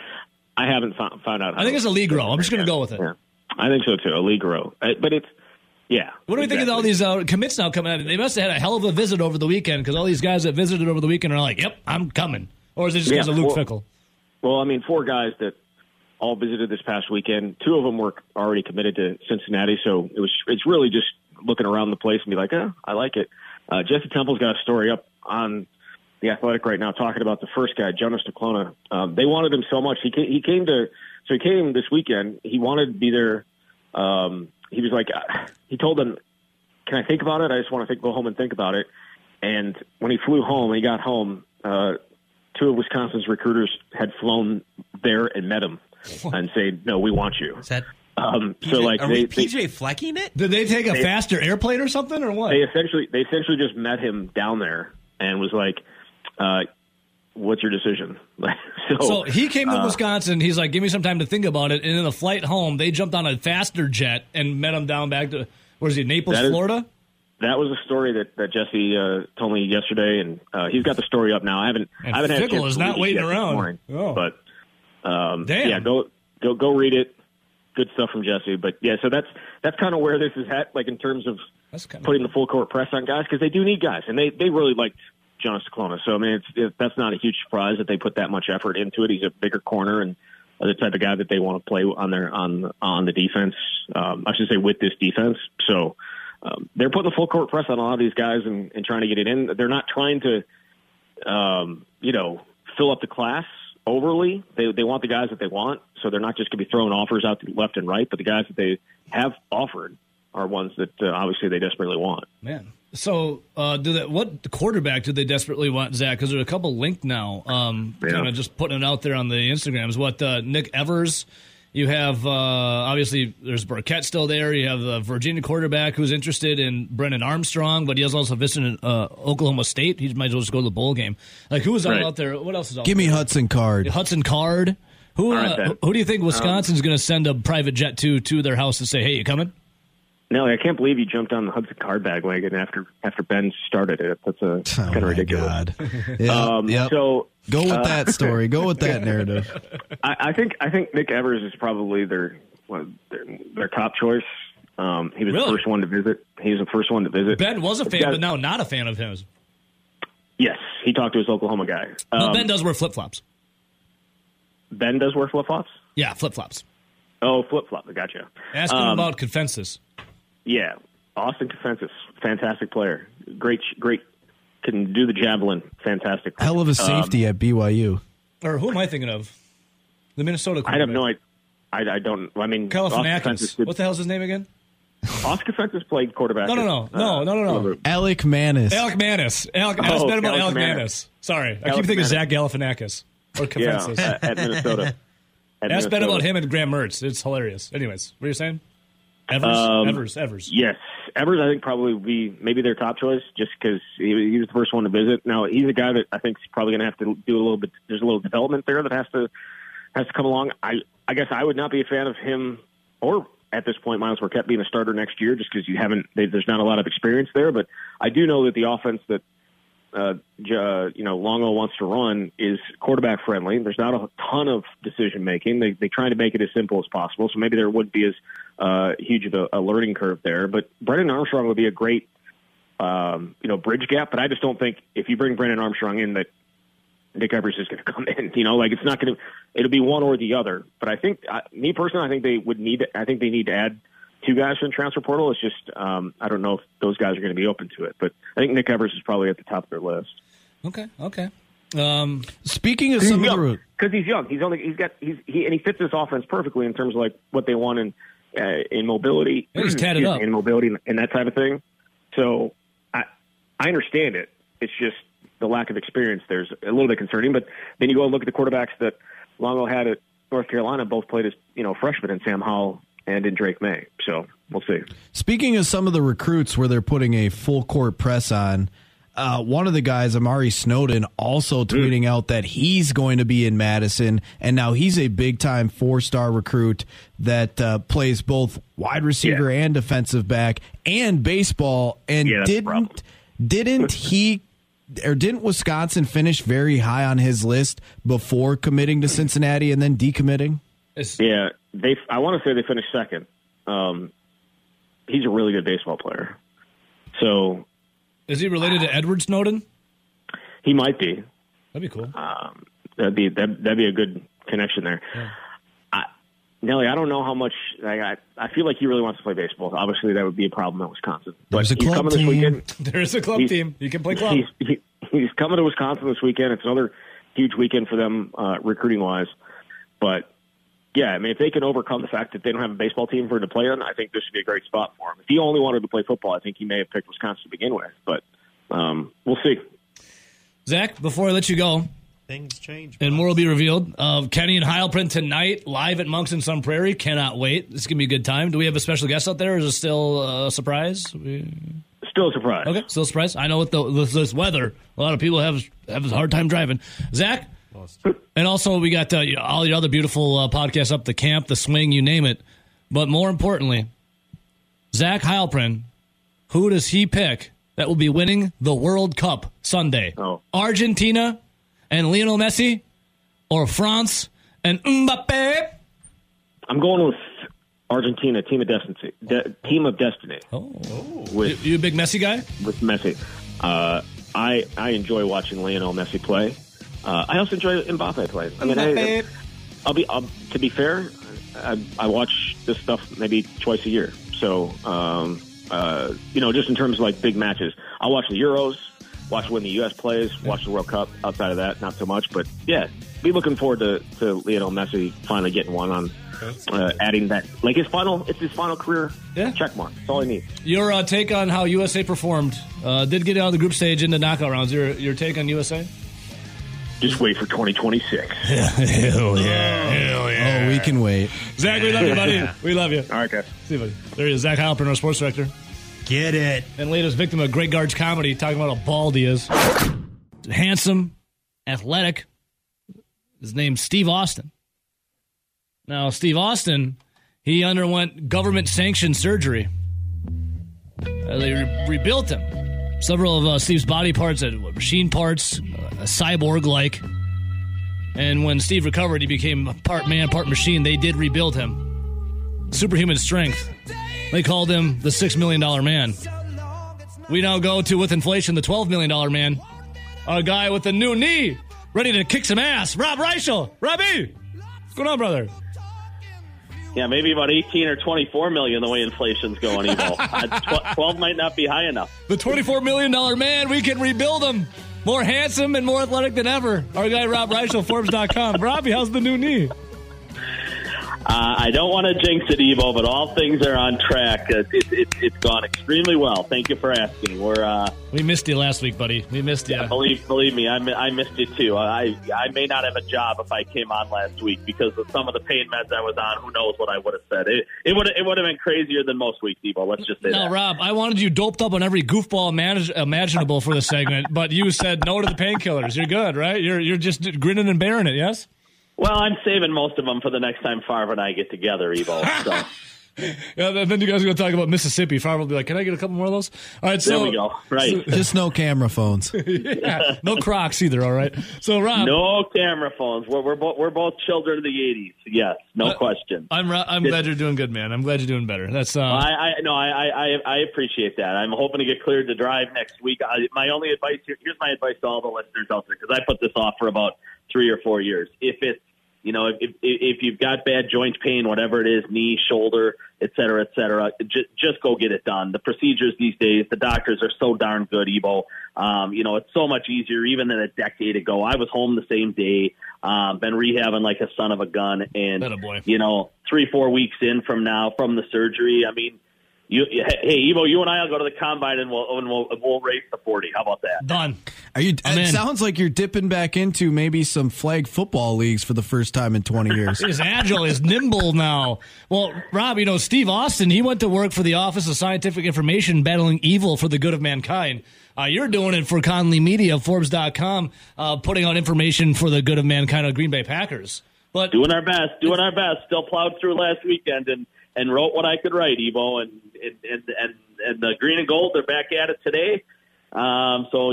haven't found out. I think it's Allegro. I'm just going to go with it. Yeah. I think so too. Allegro, but it's. Yeah. What do we think of all these commits now coming out? They must have had a hell of a visit over the weekend, because all these guys that visited over the weekend are like, "Yep, I'm coming," or is it just because of Luke Fickell? Well, I mean, 4 guys that all visited this past weekend. 2 of them were already committed to Cincinnati, so it's really just looking around the place and be like, I like it. Jesse Temple's got a story up on The Athletic right now talking about the first guy, Jonas DeClona. They wanted him so much. He came this weekend. He wanted to be there. He told them, "Can I think about it? I just want to go home and think about it." And when he flew home, and he got home, 2 of Wisconsin's recruiters had flown there and met him and said, "No, we want you." Is that PJ, PJ Flecking it? Did they take a faster airplane or something, or what? They essentially just met him down there and was like, "What's your decision?" So he came to Wisconsin. He's like, "Give me some time to think about it." And in the flight home, they jumped on a faster jet and met him down back to Naples, Florida. That was a story that Jesse told me yesterday, and he's got the story up now. I haven't had a chance to read it yet. Fickell is not waiting around. Morning, but go read it. Good stuff from Jesse. But yeah, so that's kind of where this is at, like in terms of putting the full court press on guys, because they do need guys, and they really liked Jonas DeClona. So I mean, that's not a huge surprise that they put that much effort into it. He's a bigger corner and the type of guy that they want to play on their on the defense. I should say with this defense. So. They're putting the full court press on a lot of these guys and trying to get it in. They're not trying to, fill up the class overly. They want the guys that they want, so they're not just going to be throwing offers out to left and right. But the guys that they have offered are ones that obviously they desperately want. Man, so what quarterback do they desperately want, Zach? Because there's a couple linked now. Kind of just putting it out there on the Instagrams. What Nick Evers? You have, obviously, there's Burkett still there. You have the Virginia quarterback who's interested in Brennan Armstrong, but he has also visited Oklahoma State. He might as well just go to the bowl game. Like, who is all out there? What else is out there? Give me Hudson Card. Hudson Card. Who do you think Wisconsin's going to send a private jet to their house and say, "Hey, you coming?" No, I can't believe you jumped on the Hudson Card bandwagon after Ben started it. That's kind of ridiculous. God. Yep. So go with that story. Go with that narrative. I think Nick Evers is probably their top choice. He was the first one to visit. Ben was a fan, but now not a fan of his. Yes, he talked to his Oklahoma guy. No, Ben does wear flip-flops. Ben does wear flip-flops? Yeah, flip-flops. Oh, flip-flop. Gotcha. Ask him about Confensis. Yeah, Austin Confensis, fantastic player. Great, can do the javelin, fantastic player. Hell of a safety at BYU. Or who am I thinking of? The Minnesota quarterback. I have no idea. I don't. I mean, Kalafnakis. What the hell's his name again? Oscar Fences played quarterback. No. Alec Manis. Ask Ben about Alec Manis. Sorry, I keep thinking of Zach Galifianakis or Confensis. Yeah, at Minnesota. Ask Ben about him and Graham Mertz. It's hilarious. Anyways, what are you saying? Evers. Yes, Evers. I think probably would be maybe their top choice just because he was the first one to visit. Now he's a guy that I think is probably going to have to do a little bit. There's a little development there that has to come along. I guess I would not be a fan of him or. At this point, Myles Marquette being a starter next year, just because there's not a lot of experience there. But I do know that the offense that Longo wants to run is quarterback friendly. There's not a ton of decision making. They try to make it as simple as possible. So maybe there wouldn't be as huge of a learning curve there. But Brennan Armstrong would be a great bridge gap. But I just don't think if you bring Brennan Armstrong in that Nick Evers is going to come in, it's not going to, it'll be one or the other. But I think, me personally, they need to add two guys from the transfer portal. It's just, I don't know if those guys are going to be open to it, but I think Nick Evers is probably at the top of their list. Okay. Speaking of some route, because he's young, he fits this offense perfectly in terms of like what they want in mobility, he's tatted up in mobility and that type of thing. So I understand it. It's just, the lack of experience there's a little bit concerning, but then you go and look at the quarterbacks that Longo had at North Carolina, both played as freshmen in Sam Howell and in Drake May. So we'll see. Speaking of some of the recruits where they're putting a full court press on, one of the guys, Amari Snowden, also tweeting out that he's going to be in Madison, and now he's a big-time four-star recruit that plays both wide receiver and defensive back and baseball, and didn't Wisconsin finish very high on his list before committing to Cincinnati and then decommitting? Yeah, I want to say they finished second. He's a really good baseball player. So, is he related to Edward Snowden? He might be. That'd be cool. That'd be a good connection there. Yeah. Nelly, I don't know how much I feel like he really wants to play baseball. Obviously, that would be a problem at Wisconsin. There's a club team. There's a club team. You can play club. He's coming to Wisconsin this weekend. It's another huge weekend for them recruiting-wise. But, yeah, I mean, if they can overcome the fact that they don't have a baseball team for him to play on, I think this would be a great spot for him. If he only wanted to play football, I think he may have picked Wisconsin to begin with. But we'll see. Zach, before I let you go, things change. And more will be revealed. Kenny and Heilprin tonight, live at Monks and Sun Prairie. Cannot wait. This is going to be a good time. Do we have a special guest out there, or is it still a surprise? Still a surprise. Okay, still a surprise. I know with this weather, a lot of people have a hard time driving. Zach? And also we got all your other beautiful podcasts up, The Camp, The Swing, you name it. But more importantly, Zach Heilprin, who does he pick that will be winning the World Cup Sunday? Oh. Argentina? And Lionel Messi, or France, and Mbappe? I'm going with Argentina, Team of Destiny. Team of Destiny. Oh. With, you a big Messi guy? With Messi. I enjoy watching Lionel Messi play. I also enjoy Mbappe play. I mean, to be fair, I watch this stuff maybe twice a year. So, just in terms of, like, big matches. I watch the Euros. Watch when the U.S. plays, watch the World Cup. Outside of that, not so much. But, yeah, be looking forward to Lionel Messi finally getting one on adding that. Like, it's his final career check mark. That's all he needs. Your take on how USA performed. Did get out of the group stage in the knockout rounds. Your take on USA? Just wait for 2026. Hell yeah. Oh, we can wait. Zach, we love you, buddy. We love you. All right, guys. See you, buddy. There he is, Zach Heilprin, our sports director. Get it. And latest victim of Greg Gard's comedy, talking about how bald he is. Handsome, athletic. His name's Steve Austin. Now, Steve Austin, he underwent government-sanctioned surgery. They rebuilt him. Several of Steve's body parts, machine parts, a cyborg-like. And when Steve recovered, he became part man, part machine. They did rebuild him. Superhuman strength. They called him the $6 million man. We now go to, with inflation, the $12 million man. A guy with a new knee, ready to kick some ass. Rob Reichel. Robbie, what's going on, brother? Yeah, maybe about 18 or 24 million the way inflation's going, Evo. 12 might not be high enough. The $24 million man, we can rebuild him. More handsome and more athletic than ever. Our guy, Rob Reichel, Forbes.com. Robbie, how's the new knee? I don't want to jinx it, Evo, but all things are on track. It's gone extremely well. Thank you for asking. We missed you last week, buddy. We missed you. Yeah, believe me, I missed you too. I may not have a job if I came on last week because of some of the pain meds I was on. Who knows what I would have said? It would have been crazier than most weeks, Evo. Let's just say that. No, Rob, I wanted you doped up on every goofball imaginable for the segment, but you said no to the painkillers. You're good, right? You're just grinning and bearing it. Yes. Well, I'm saving most of them for the next time Favre and I get together, Evo. So. Yeah, then you guys are going to talk about Mississippi. Favre will be like, can I get a couple more of those? All right, so, there we go. Right. So, just no camera phones. Yeah, no Crocs either, all right? So, Rob. No camera phones. We're both children of the 80s. Yes, no question. I'm glad you're doing good, man. I'm glad you're doing better. That's I appreciate that. I'm hoping to get cleared to drive next week. Here's my advice to all the listeners out there, because I put this off for about 3 or 4 years. If you've got bad joint pain, whatever it is, knee, shoulder, et cetera, just go get it done. The procedures these days, the doctors are so darn good, Evo. It's so much easier even than a decade ago. I was home the same day, been rehabbing like a son of a gun. And, 3-4 weeks in from now, from the surgery, I mean, Evo, you and I will go to the combine and we'll race the 40. How about that? Done. Sounds like you're dipping back into maybe some flag football leagues for the first time in 20 years. He's agile. He's nimble now. Well, Rob, Steve Austin, he went to work for the Office of Scientific Information, battling evil for the good of mankind. You're doing it for Conley Media, Forbes.com, putting out information for the good of mankind on Green Bay Packers. But doing our best. Still plowed through last weekend and wrote what I could write, Evo, and the green and gold, they're back at it today. We'll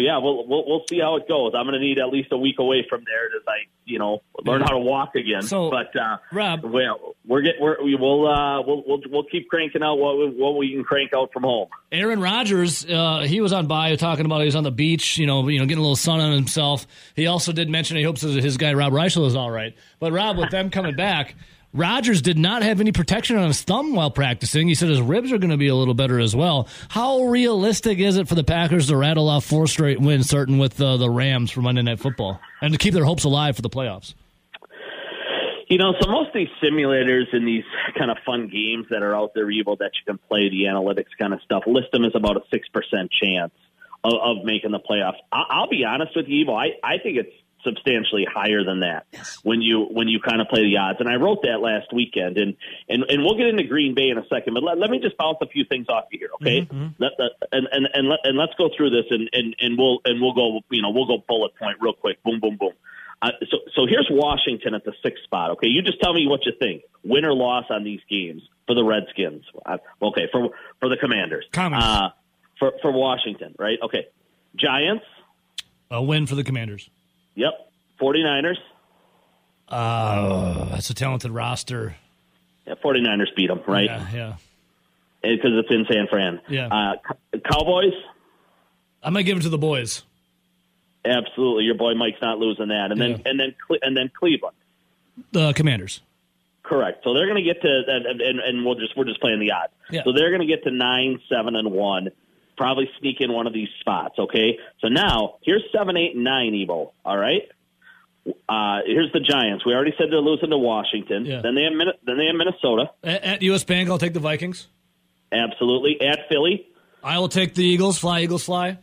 see how it goes. I'm going to need at least a week away from there as I, learn how to walk again. So, but Rob, we'll keep cranking out what we can crank out from home. Aaron Rodgers, he was on bio talking about he was on the beach, getting a little sun on himself. He also did mention he hopes his guy Rob Reichel is all right. But Rob, with them coming back. Rodgers did not have any protection on his thumb while practicing. He said his ribs are going to be a little better as well. How realistic is it for the Packers to rattle off 4 straight wins, starting with the Rams for Monday Night Football, and to keep their hopes alive for the playoffs? So most of these simulators and these kind of fun games that are out there, Evil, that you can play, the analytics kind of stuff, list them as about a 6% chance of making the playoffs. I'll be honest with you, Evil, I think it's substantially higher than that. Yes. When you kind of play the odds. And I wrote that last weekend and we'll get into Green Bay in a second, but let me just bounce a few things off you here. Okay. Mm-hmm. Let's go through this and we'll go, we'll go bullet point real quick. Boom, boom, boom. So here's Washington at the 6th spot. Okay. You just tell me what you think. Win or loss on these games for the Redskins. Okay. For the Commanders, for Washington, right? Okay. Giants. A win for the Commanders. Yep, 49ers. That's a talented roster. Yeah, 49ers beat them, right? Yeah. Because it's in San Fran. Yeah. Cowboys? I'm gonna give it to the boys. Absolutely, your boy Mike's not losing that. And then Cleveland. The Commanders. Correct. So they're gonna get to and we're just playing the odds. Yeah. So they're gonna get to 9, 7, and 1. Probably sneak in one of these spots, okay? So now, here's 7, 8, and 9, Evo, all right? Here's the Giants. We already said they're losing to Washington. Yeah. Then they have Minnesota. At U.S. Bank, I'll take the Vikings. Absolutely. At Philly. I will take the Eagles. Fly, Eagles, fly.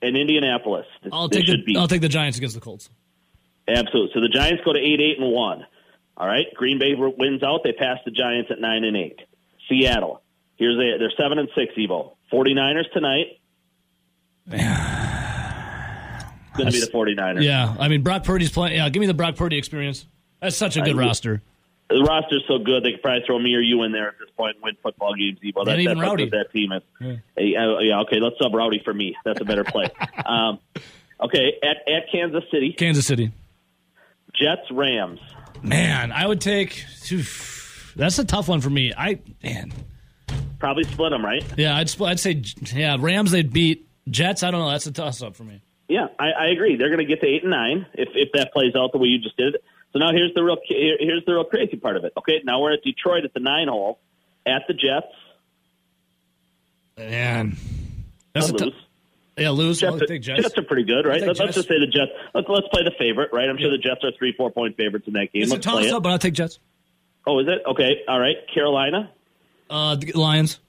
And Indianapolis. I'll take the Giants against the Colts. Absolutely. So the Giants go to 8, 8, and 1. All right? Green Bay wins out. They pass the Giants at 9, and 8. Seattle. They're 7, and 6, Evo. 49ers tonight. It's going to be the 49ers. Yeah, I mean, Brock Purdy's playing. Yeah, give me the Brock Purdy experience. That's such a good roster. The roster's so good, they could probably throw me or you in there at this point and win football games, Evo. That's Rowdy. That team is. Yeah, okay, let's sub Rowdy for me. That's a better play. Okay, at Kansas City. Kansas City. Jets, Rams. Man, I would take. That's a tough one for me. Probably split them, right? Yeah, I'd say, yeah, Rams they'd beat. Jets, I don't know. That's a toss-up for me. Yeah, I agree. They're going to get to 8 and 9 if that plays out the way you just did it. So now here's the real crazy part of it. Okay, now we're at Detroit at the 9 hole at the Jets. Man, that's a lose. Yeah, lose. Jets are pretty good, right? Let's just say the Jets. Let's play the favorite, right? I'm sure the Jets are 3-4 point favorites in that game. It's a toss-up, but I'll take Jets. Oh, is it? Okay, all right. Carolina. The Lions.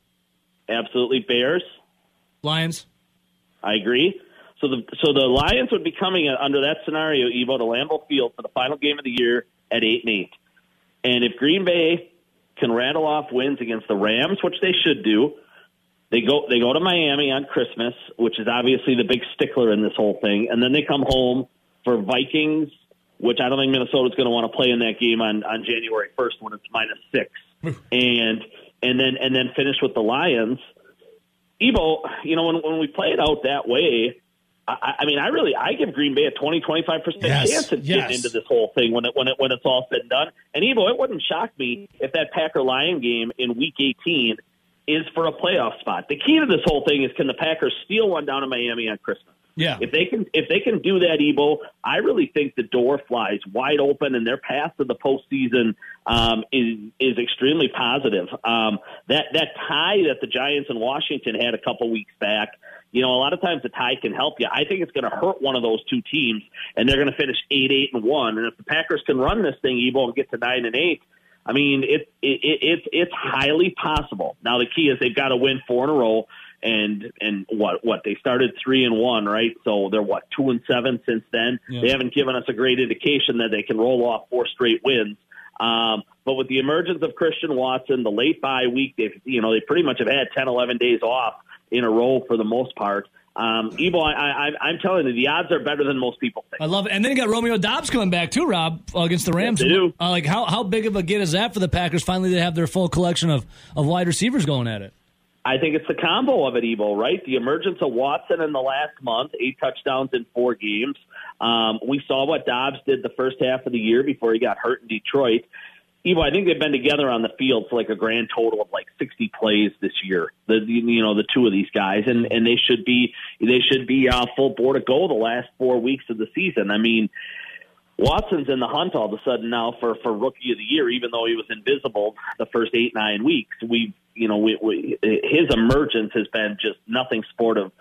Absolutely. Bears. Lions. I agree. So the Lions would be coming under that scenario, Evo, to Lambeau Field for the final game of the year at 8-8. And if Green Bay can rattle off wins against the Rams, which they should do, they go to Miami on Christmas, which is obviously the big stickler in this whole thing, and then they come home for Vikings, which I don't think Minnesota's going to want to play in that game on January 1st when it's -6, and then finish with the Lions. Evo, you know, when we play it out that way, I give Green Bay a 20-25% chance of getting into this whole thing when it's all said and done. And Evo, it wouldn't shock me if that Packer-Lion game in Week 18 is for a playoff spot. The key to this whole thing is, can the Packers steal one down in Miami on Christmas? Yeah. If they can do that, Evo, I really think the door flies wide open, and their path to the postseason is extremely positive. That tie that the Giants and Washington had a couple weeks back, you know, a lot of times the tie can help you. I think it's going to hurt one of those two teams, and they're going to finish 8-8-1. And if the Packers can run this thing, Evo, and get to 9-8, I mean, it's highly possible. Now the key is they've got to win 4 in a row. And what they started 3-1, right? So they're 2-7 since then. Yeah. They haven't given us a great indication that they can roll off 4 straight wins. But with the emergence of Christian Watson, the late bye week, they pretty much have had 10, 11 days off in a row for the most part. Evo, I'm telling you, the odds are better than most people think. I love it. And then you got Romeo Doubs coming back too, Rob, against the Rams. Yes, they do. Like how big of a get is that for the Packers? Finally, they have their full collection of wide receivers going at it. I think it's the combo of it, Evo, right? The emergence of Watson in the last month, 8 touchdowns in 4 games. We saw what Doubs did the first half of the year before he got hurt in Detroit. Evo, I think they've been together on the field for like a grand total of like 60 plays this year. The two of these guys, and they should be full bore to go the last 4 weeks of the season. I mean, Watson's in the hunt all of a sudden now for Rookie of the Year, even though he was invisible the first 8-9 weeks. His emergence has been just nothing short of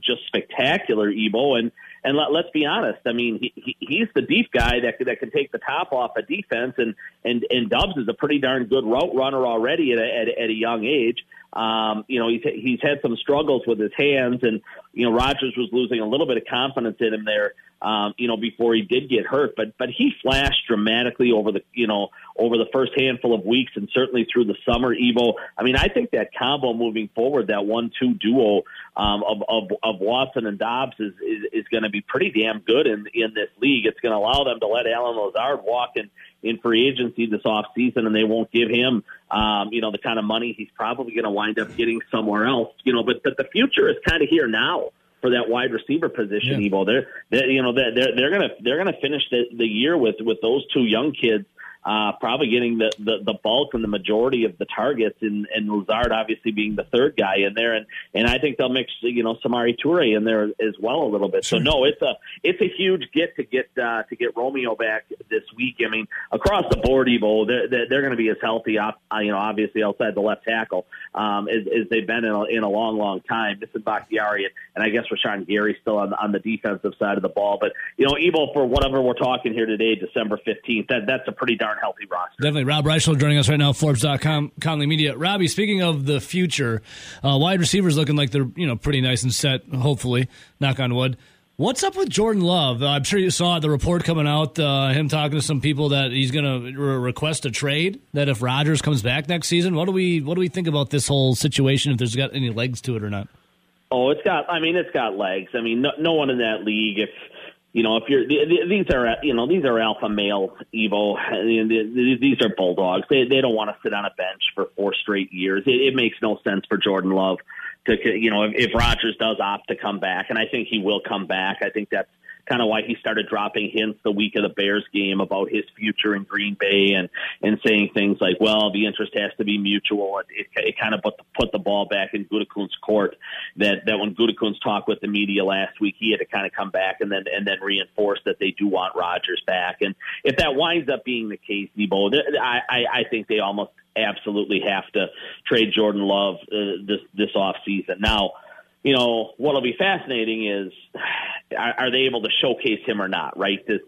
just spectacular, Evo. And let's be honest. I mean, he's the deep guy that can take the top off a defense, and Doubs is a pretty darn good route runner already at a young age. He's had some struggles with his hands, and Rodgers was losing a little bit of confidence in him there. Before he did get hurt, but he flashed dramatically over the first handful of weeks, and certainly through the summer, Evo. I mean, I think that combo moving forward, that 1-2 duo of Watson and Doubs is going to be pretty damn good in this league. It's going to allow them to let Allen Lazard walk in free agency this offseason, and they won't give him, the kind of money he's probably going to wind up getting somewhere else. But the future is kind of here now for that wide receiver position, yeah. Evo. They're going to finish the year with those two young kids probably getting the bulk and the majority of the targets, and Lazard obviously being the third guy in there, and I think they'll mix Samori Toure in there as well a little bit. Sure. So no, it's a huge get to get Romeo back this week. I mean, across the board, Evo, they're going to be as healthy, obviously outside the left tackle, as they've been in a long time. This is Bakhtiari, and I guess Rashan Gary still on the defensive side of the ball. But Evo, for whatever we're talking here today, December 15th, that's a pretty darn healthy roster. Definitely. Rob Reichel joining us right now, Forbes.com, Conley Media. Robbie, speaking of the future, wide receivers looking like they're pretty nice and set, hopefully, knock on wood. What's up with Jordan Love? I'm sure you saw the report coming out, him talking to some people that he's going to request a trade, that if Rodgers comes back next season. What do we think about this whole situation, if there's got any legs to it or not? Oh, it's got legs. I mean, no one in that league, these are alpha male, Evo. These are bulldogs. They don't want to sit on a bench for 4 straight years. It makes no sense for Jordan Love to if Rodgers does opt to come back, and I think he will come back. I think that's kind of why he started dropping hints the week of the Bears game about his future in Green Bay and saying things like, well, the interest has to be mutual. And it kind of put the ball back in Gutekunst's court, that when Gutekunst talked with the media last week, he had to kind of come back and then reinforce that they do want Rodgers back. And if that winds up being the case, Nebo, I think they almost absolutely have to trade Jordan Love this offseason. Now, you know, what'll be fascinating is, are they able to showcase him or not? Right, this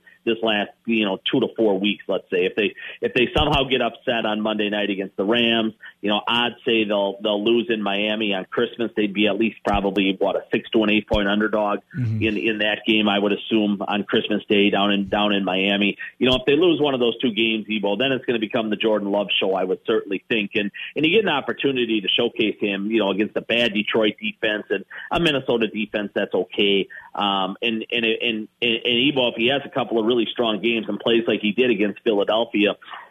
last 2 to 4 weeks, let's say, if they somehow get upset on Monday night against the Rams, I'd say they'll lose in Miami on Christmas. They'd be at least probably a 6 to an 8 point underdog in that game, I would assume, on Christmas Day down in Miami. If they lose one of those two games, Ebo, then it's going to become the Jordan Love show, I would certainly think, and you get an opportunity to showcase him, against a bad Detroit defense and a Minnesota defense that's okay. And Ebo, if he has a couple of really strong games and plays like he did against Philadelphia,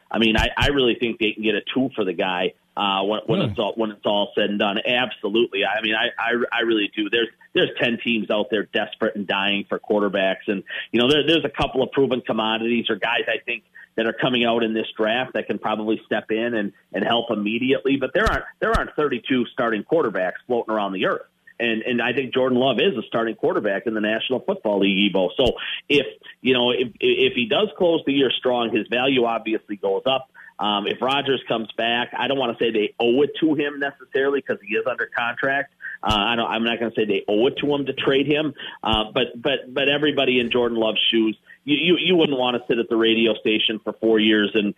I mean, I really think they can get a 2 for the guy when it's all said and done. Absolutely. I mean, I really do. There's 10 teams out there desperate and dying for quarterbacks, and there's a couple of proven commodities or guys I think that are coming out in this draft that can probably step in and help immediately. But there aren't 32 starting quarterbacks floating around the earth. And I think Jordan Love is a starting quarterback in the National Football League, Evo. So if he does close the year strong, his value obviously goes up. If Rodgers comes back, I don't want to say they owe it to him necessarily because he is under contract. I'm not going to say they owe it to him to trade him. But everybody in Jordan Love's shoes, you wouldn't want to sit at the radio station for 4 years and,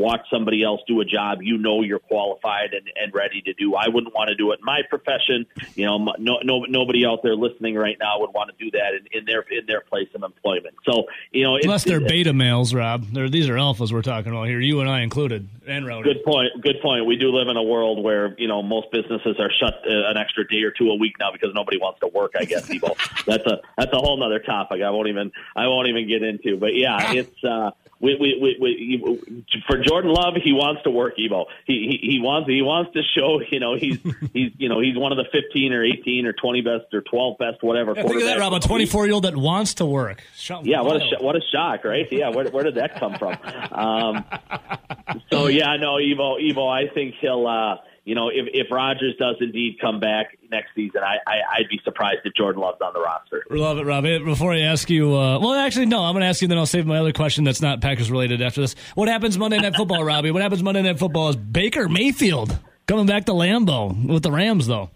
watch somebody else do a job you're qualified and ready to do. I wouldn't want to do it in my profession. Nobody out there listening right now would want to do that in their place of employment. So, unless they're beta males, Rob. These are alphas we're talking about here, you and I included. And Rowdy. Good point. We do live in a world where, most businesses are shut an extra day or two a week now because nobody wants to work, I guess, people. That's a whole nother topic I won't even get into, but yeah, it's for Jordan Love, he wants to work, Evo. He wants to show he's one of the 15 or 18 or 20 best or 12 best, whatever. Yeah, think of that, Rob, a 24-year-old that wants to work. Yeah, what a shock, right? Yeah, where did that come from? So yeah, no, Evo, I think he'll. If Rodgers does indeed come back next season, I'd be surprised if Jordan Love's on the roster. Love it, Rob. Before I ask you, I'm going to ask you, then I'll save my other question that's not Packers related after this. What happens Monday Night Football, Robbie? What happens Monday Night Football is Baker Mayfield coming back to Lambeau with the Rams, though.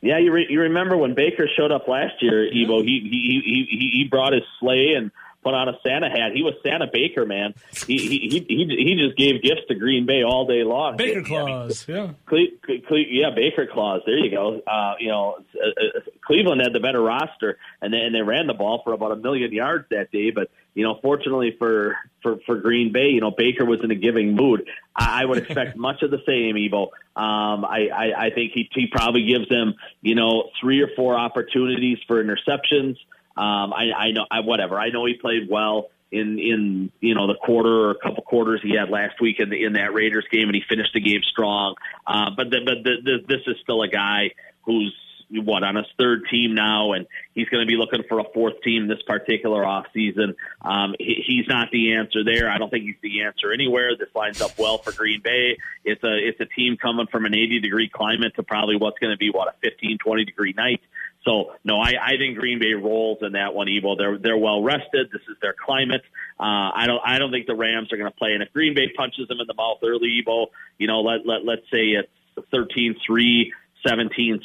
Yeah, you remember when Baker showed up last year, Evo, he brought his sleigh and put on a Santa hat. He was Santa Baker, man. He just gave gifts to Green Bay all day long. Baker Claus, Baker Claus. There you go. Cleveland had the better roster, and they ran the ball for about 1 million yards that day. But fortunately for Green Bay, Baker was in a giving mood. I would expect much of the same, Evo. I think he probably gives them 3 or 4 opportunities for interceptions. I know he played well in the quarter or a couple quarters he had last week in that Raiders game, and he finished the game strong. But this is still a guy who's on his 3rd team now, and he's going to be looking for a 4th team this particular offseason. He's not the answer there. I don't think he's the answer anywhere. This lines up well for Green Bay. It's a team coming from an 80-degree climate to probably what's going to be a 15, 20-degree night. So, no, I think Green Bay rolls in that one, Evo. They're well rested. This is their climate. I don't think the Rams are going to play. And if Green Bay punches them in the mouth early, Evo, let's say it's 13-3, 17-6,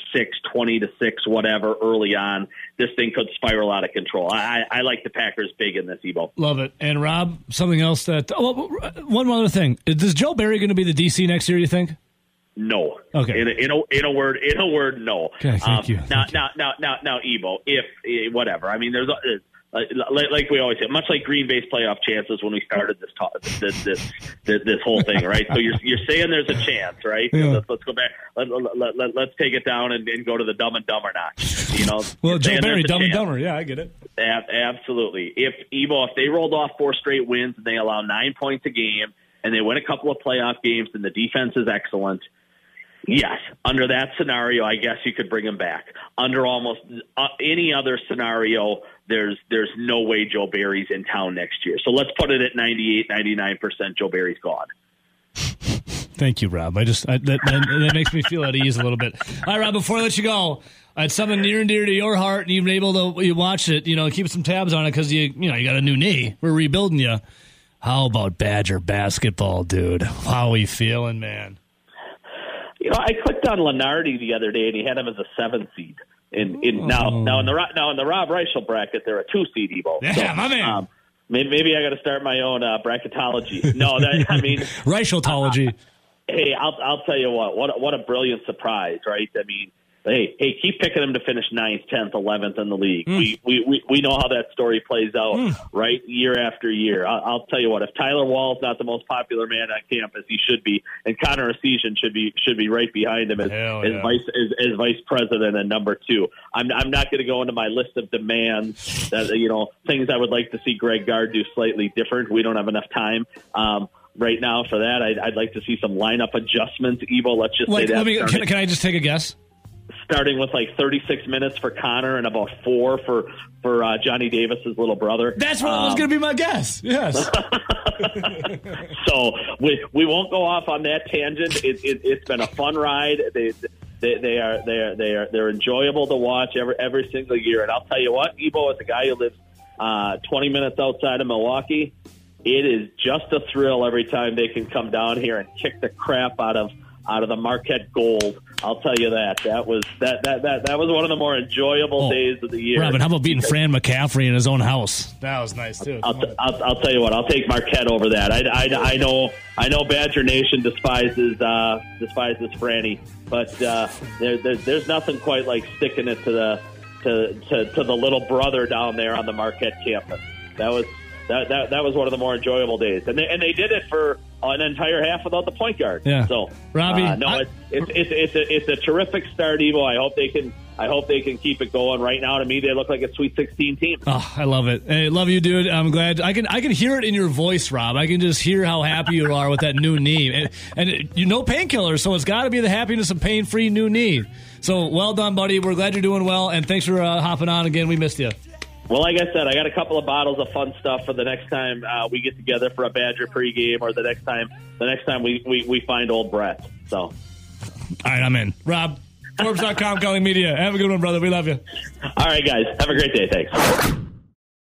20-6, whatever, early on, this thing could spiral out of control. I like the Packers big in this, Evo. Love it. And, Rob, something else one other thing. Is Joe Barry going to be the DC next year, you think? No. Okay. In a word, no. Okay, thank you. Now, Evo, if whatever. I mean, there's like we always say, much like Green Bay's playoff chances when we started this whole thing, right? So you're saying there's a chance, right? Yeah. Let's go back. Let's take it down and go to the Dumb and Dumber notch. Well, Joe Barry, Dumb and Dumber. Yeah, I get it. Absolutely. If they rolled off 4 straight wins and they allow 9 points a game and they win a couple of playoff games and the defense is excellent. Yes, under that scenario, I guess you could bring him back. Under almost any other scenario, there's no way Joe Barry's in town next year. So let's put it at 98, 99% Joe Barry's gone. Thank you, Rob. That makes me feel at ease a little bit. All right, Rob, before I let you go, it's something near and dear to your heart, and you've been able to watch it, keep some tabs on it because you got a new knee. We're rebuilding you. How about Badger basketball, dude? How are you feeling, man? I clicked on Lenardi the other day, and he had him as a 7th seed. Now in the Rob Reichel bracket, they're a 2 seed. Evo. Yeah, so, my man. Maybe I got to start my own bracketology. No, Reicheltology. Hey, I'll tell you what a brilliant surprise, right? I mean, hey, keep picking him to finish 9th, 10th, 11th in the league. We know how that story plays out, right? Year after year. I'll tell you what, if Tyler Wall's not the most popular man on campus, he should be, and Connor Essegian should be right behind him as vice president and number 2. I'm not going to go into my list of demands that things I would like to see Greg Gard do slightly different. We don't have enough time. Right now for that, I'd like to see some lineup adjustments. Evo, let's just say that. Can I just take a guess? Starting with 36 minutes for Connor and about 4 for Johnny Davis's little brother. That's what was going to be my guess. Yes. So we won't go off on that tangent. It's been a fun ride. They're enjoyable to watch every single year. And I'll tell you what, Evo, as a guy who lives 20 minutes outside of Milwaukee, it is just a thrill every time they can come down here and kick the crap out of the Marquette Gold. I'll tell you that. That was one of the more enjoyable days of the year. Robin, how about beating Fran McCaffrey in his own house? That was nice too. I'll tell you what. I'll take Marquette over that. I know Badger Nation despises Franny, but there's nothing quite like sticking it to the little brother down there on the Marquette campus. That was one of the more enjoyable days, and they did it for an entire half without the point guard. Yeah. So, Robbie, it's a terrific start, Evo. I hope they can keep it going. Right now, to me, they look like a Sweet 16 team. Oh, I love it. Hey, love you, dude. I'm glad I can hear it in your voice, Rob. I can just hear how happy you are with that new knee, and you know painkillers, so it's got to be the happiness of pain-free new knee. So, well done, buddy. We're glad you're doing well, and thanks for hopping on again. We missed you. Well, like I said, I got a couple of bottles of fun stuff for the next time we get together for a Badger pregame, or the next time we find old Brett. So, all right, I'm in. Rob, Forbes.com, Calling Media. Have a good one, brother. We love you. All right, guys. Have a great day. Thanks.